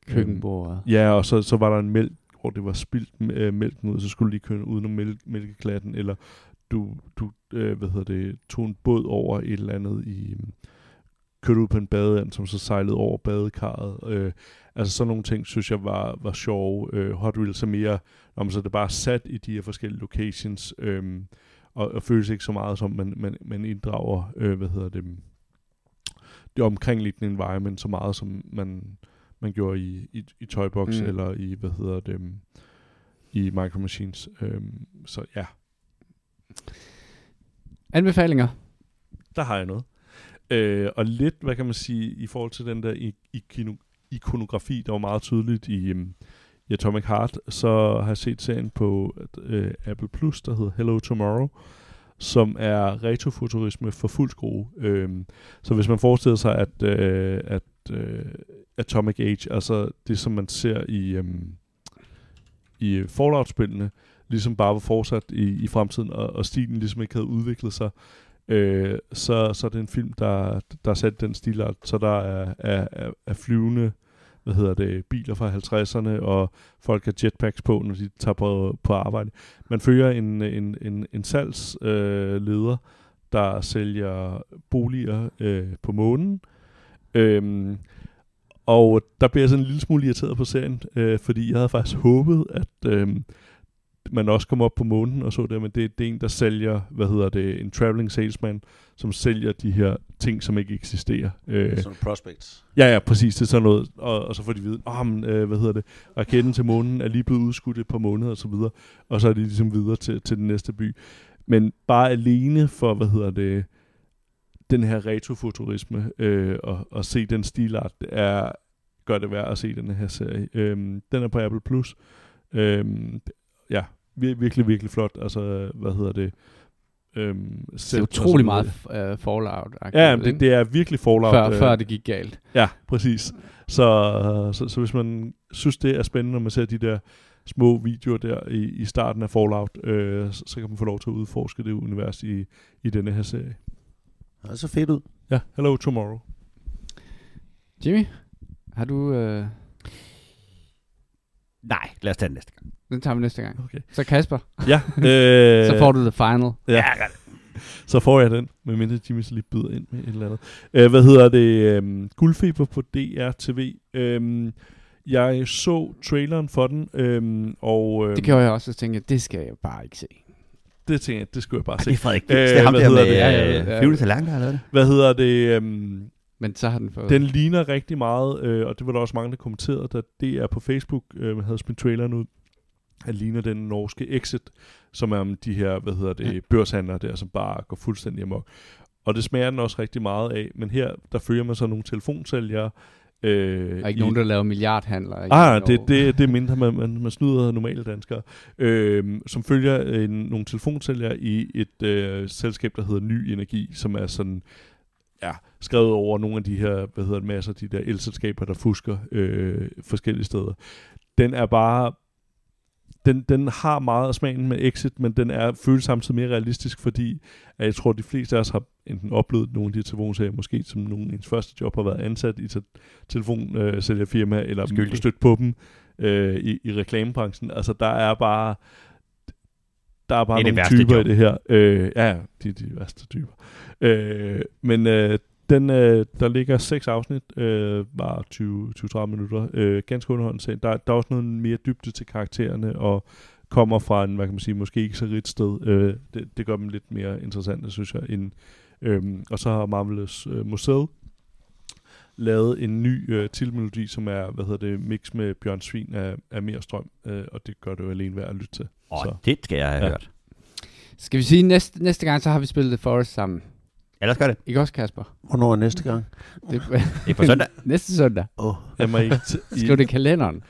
Køkkenbordet. Øhm, ja, og så, så var der en mælk, hvor det var spildt øh, mælken ud, så skulle du lige køre uden om mæl- mælkeklatten, eller du, du øh, hvad hedder det, tog en båd over et eller andet, i, øh, kørte ud på en badeand, som så sejlede over badekarret. Øh, altså sådan nogle ting, synes jeg var, var sjove. Øh, Hot Wheels er mere, når man så det bare sat i de her forskellige locations, øh, og, og føles ikke så meget som, man, man, man inddrager, øh, hvad hedder det, det omkringliggende environment, så meget som man... man gjorde i, i, i Toybox mm. eller i, hvad hedder det, i Micro Machines. Øhm, så ja. Anbefalinger? Der har jeg noget. Øh, og lidt, hvad kan man sige, i forhold til den der i, i kino, ikonografi, der var meget tydeligt i, um, i Atomic Heart, så har jeg set serien på uh, Apple Plus, der hedder Hello Tomorrow, som er retrofuturisme for fuld skrue. Øhm, så hvis man forestiller sig, at, øh, at øh, Atomic Age, altså det, som man ser i, øhm, i Fallout-spillene, ligesom bare var fortsat i, i fremtiden, og, og stilen ligesom ikke havde udviklet sig, øh, så, så er det en film, der, der satte den stilart, så der er, er, er flyvende, hvad hedder det, biler fra halvtredserne, og folk har jetpacks på, når de tager på, på arbejde. Man følger en, en, en, en salgsleder, øh, der sælger boliger øh, på månen, øhm, og der bliver jeg sådan en lille smule irriteret på serien, øh, fordi jeg havde faktisk håbet, at øh, man også kom op på månen og så det, men det, det er en, der sælger, hvad hedder det, en traveling salesman, som sælger de her ting, som ikke eksisterer. Øh, sådan prospects. Ja, ja, præcis, det er sådan noget, og, og så får de vide, oh, men, øh, hvad hedder det, raketten til månen er lige blevet udskudt et par måneder og så videre, og så er de ligesom videre til, til den næste by. Men bare alene for, hvad hedder det, den her retrofuturisme, øh, og, og se den stilart, er, gør det værd at se den her serie. Øh, den er på Apple Plus. Øh, ja, virkelig, virkelig flot. Altså, hvad hedder det? Øhm, det er utrolig meget uh, Fallout. Ja, det, det er virkelig Fallout. Før, øh, før det gik galt. Ja, præcis. Så, så, så hvis man synes, det er spændende, når man ser de der små videoer der i, i starten af Fallout, øh, så, så kan man få lov til at udforske det univers i, i denne her serie. Det er så fedt ud. Ja, Hello Tomorrow. Jimmy, har du... Øh... Nej, lad os tage den næste gang. Den tager vi næste gang. Okay. Så Kasper. Ja. Øh, så får du the final. Ja. Så får jeg den, medmindre Jimmy så lige byder ind med et eller andet. Øh, hvad hedder det? Um, Guldfeber på D R T V. Um, jeg så traileren for den, um, og... Um, det gjorde jeg også, og tænkte, det skal jeg bare ikke se. Det tænker jeg, det skulle jeg bare se. Ej, det er Frederik. Øh, det er ham der med flyvende talenter, eller hvad? Hvad hedder det? Um, Men så har den fået... Den ligner rigtig meget, øh, og det var der også mange, der kommenterede, da D R på Facebook øh, havde smidt traileren ud. Han ligner den norske Exit, som er om de her, hvad hedder det, børshandlere der, som bare går fuldstændig amok. Og det smager den også rigtig meget af, men her, der følger man så nogle telefonsælgere. Øh, og ikke i... nogen, der laver milliardhandler. Ah, det, det, det er mindre, man, man, man snyder normale danskere. Øh, som følger øh, nogle telefonsælgere i et øh, selskab, der hedder Ny Energi, som er sådan... Ja, skrevet over nogle af de her, hvad hedder det, masser af de der elselskaber, der fusker øh, forskellige steder. Den er bare, den, den har meget af smagen med Exit, men den er føles samtidig mere realistisk, fordi jeg tror, de fleste af os har enten oplevet nogle af de telefonserier, måske som nogen af ens første job har været ansat i telefonsælgerfirma, øh, eller stødt på dem øh, i, i reklamebranchen. Altså, der er bare, der er bare nogle typer job i det her. Øh, ja, de er de værste typer. Øh, men øh, den, øh, der ligger seks afsnit, øh, var tyve til tredive minutter, øh, ganske underholdende. Der, der er også noget mere dybde til karaktererne, og kommer fra en, hvad kan man sige, måske ikke så rigt sted. Øh, det, det gør dem lidt mere interessante, synes jeg. End, øh, og så har Marvelous øh, Museet lavet en ny øh, tilmelodi, som er, hvad hedder det, mix med Bjørn Svin af, af Mere Strøm, øh, og det gør det jo alene værd at lytte til. Åh, oh, det skal jeg have ja. hørt. Skal vi sige, næste, næste gang, så har vi spillet The Forest sammen. Ja, lad os gøre det. Ikke også, Kasper? Hvornår er næste gang? Det er på søndag. Næste søndag. Åh, oh. Skriv det i kalenderen.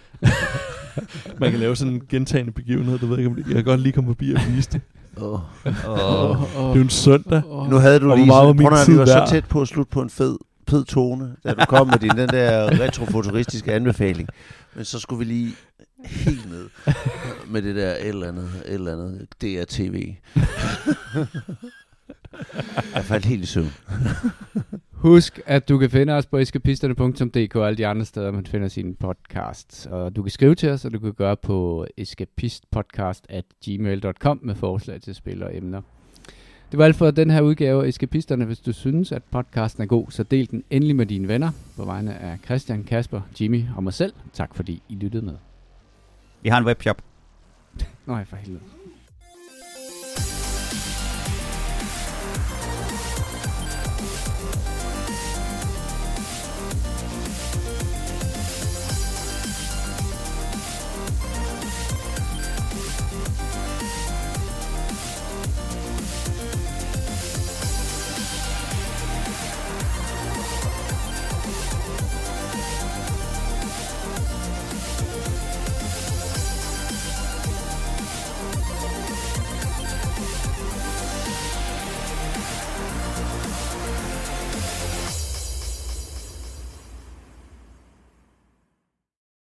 Man kan lave sådan en gentagende begivenhed, du ved ikke om det. Jeg kan godt lige komme forbi og vise det. Oh. Oh. Oh. Oh. Det er en søndag. Oh. Nu havde du lige sådan, hvornår vi var så tæt på at slutte på en fed... ped tone, da du kom med din den der retrofuturistiske anbefaling. Men så skulle vi lige helt ned med det der et eller andet, et eller andet D R T V. Jeg faldt helt i søvn. Husk, at du kan finde os på eskapisterne punktum d k og alle de andre steder, man finder sine podcasts. Og du kan skrive til os, og du kan gøre på eskapistpodcast at gmail punktum com med forslag til spil og emner. Det var alt for den her udgave af Eskapisterne. Hvis du synes, at podcasten er god, så del den endelig med dine venner. På vegne af Christian, Kasper, Jimmy og mig selv. Tak fordi I lyttede med. Vi har en webshop. Nå, jeg for helvede.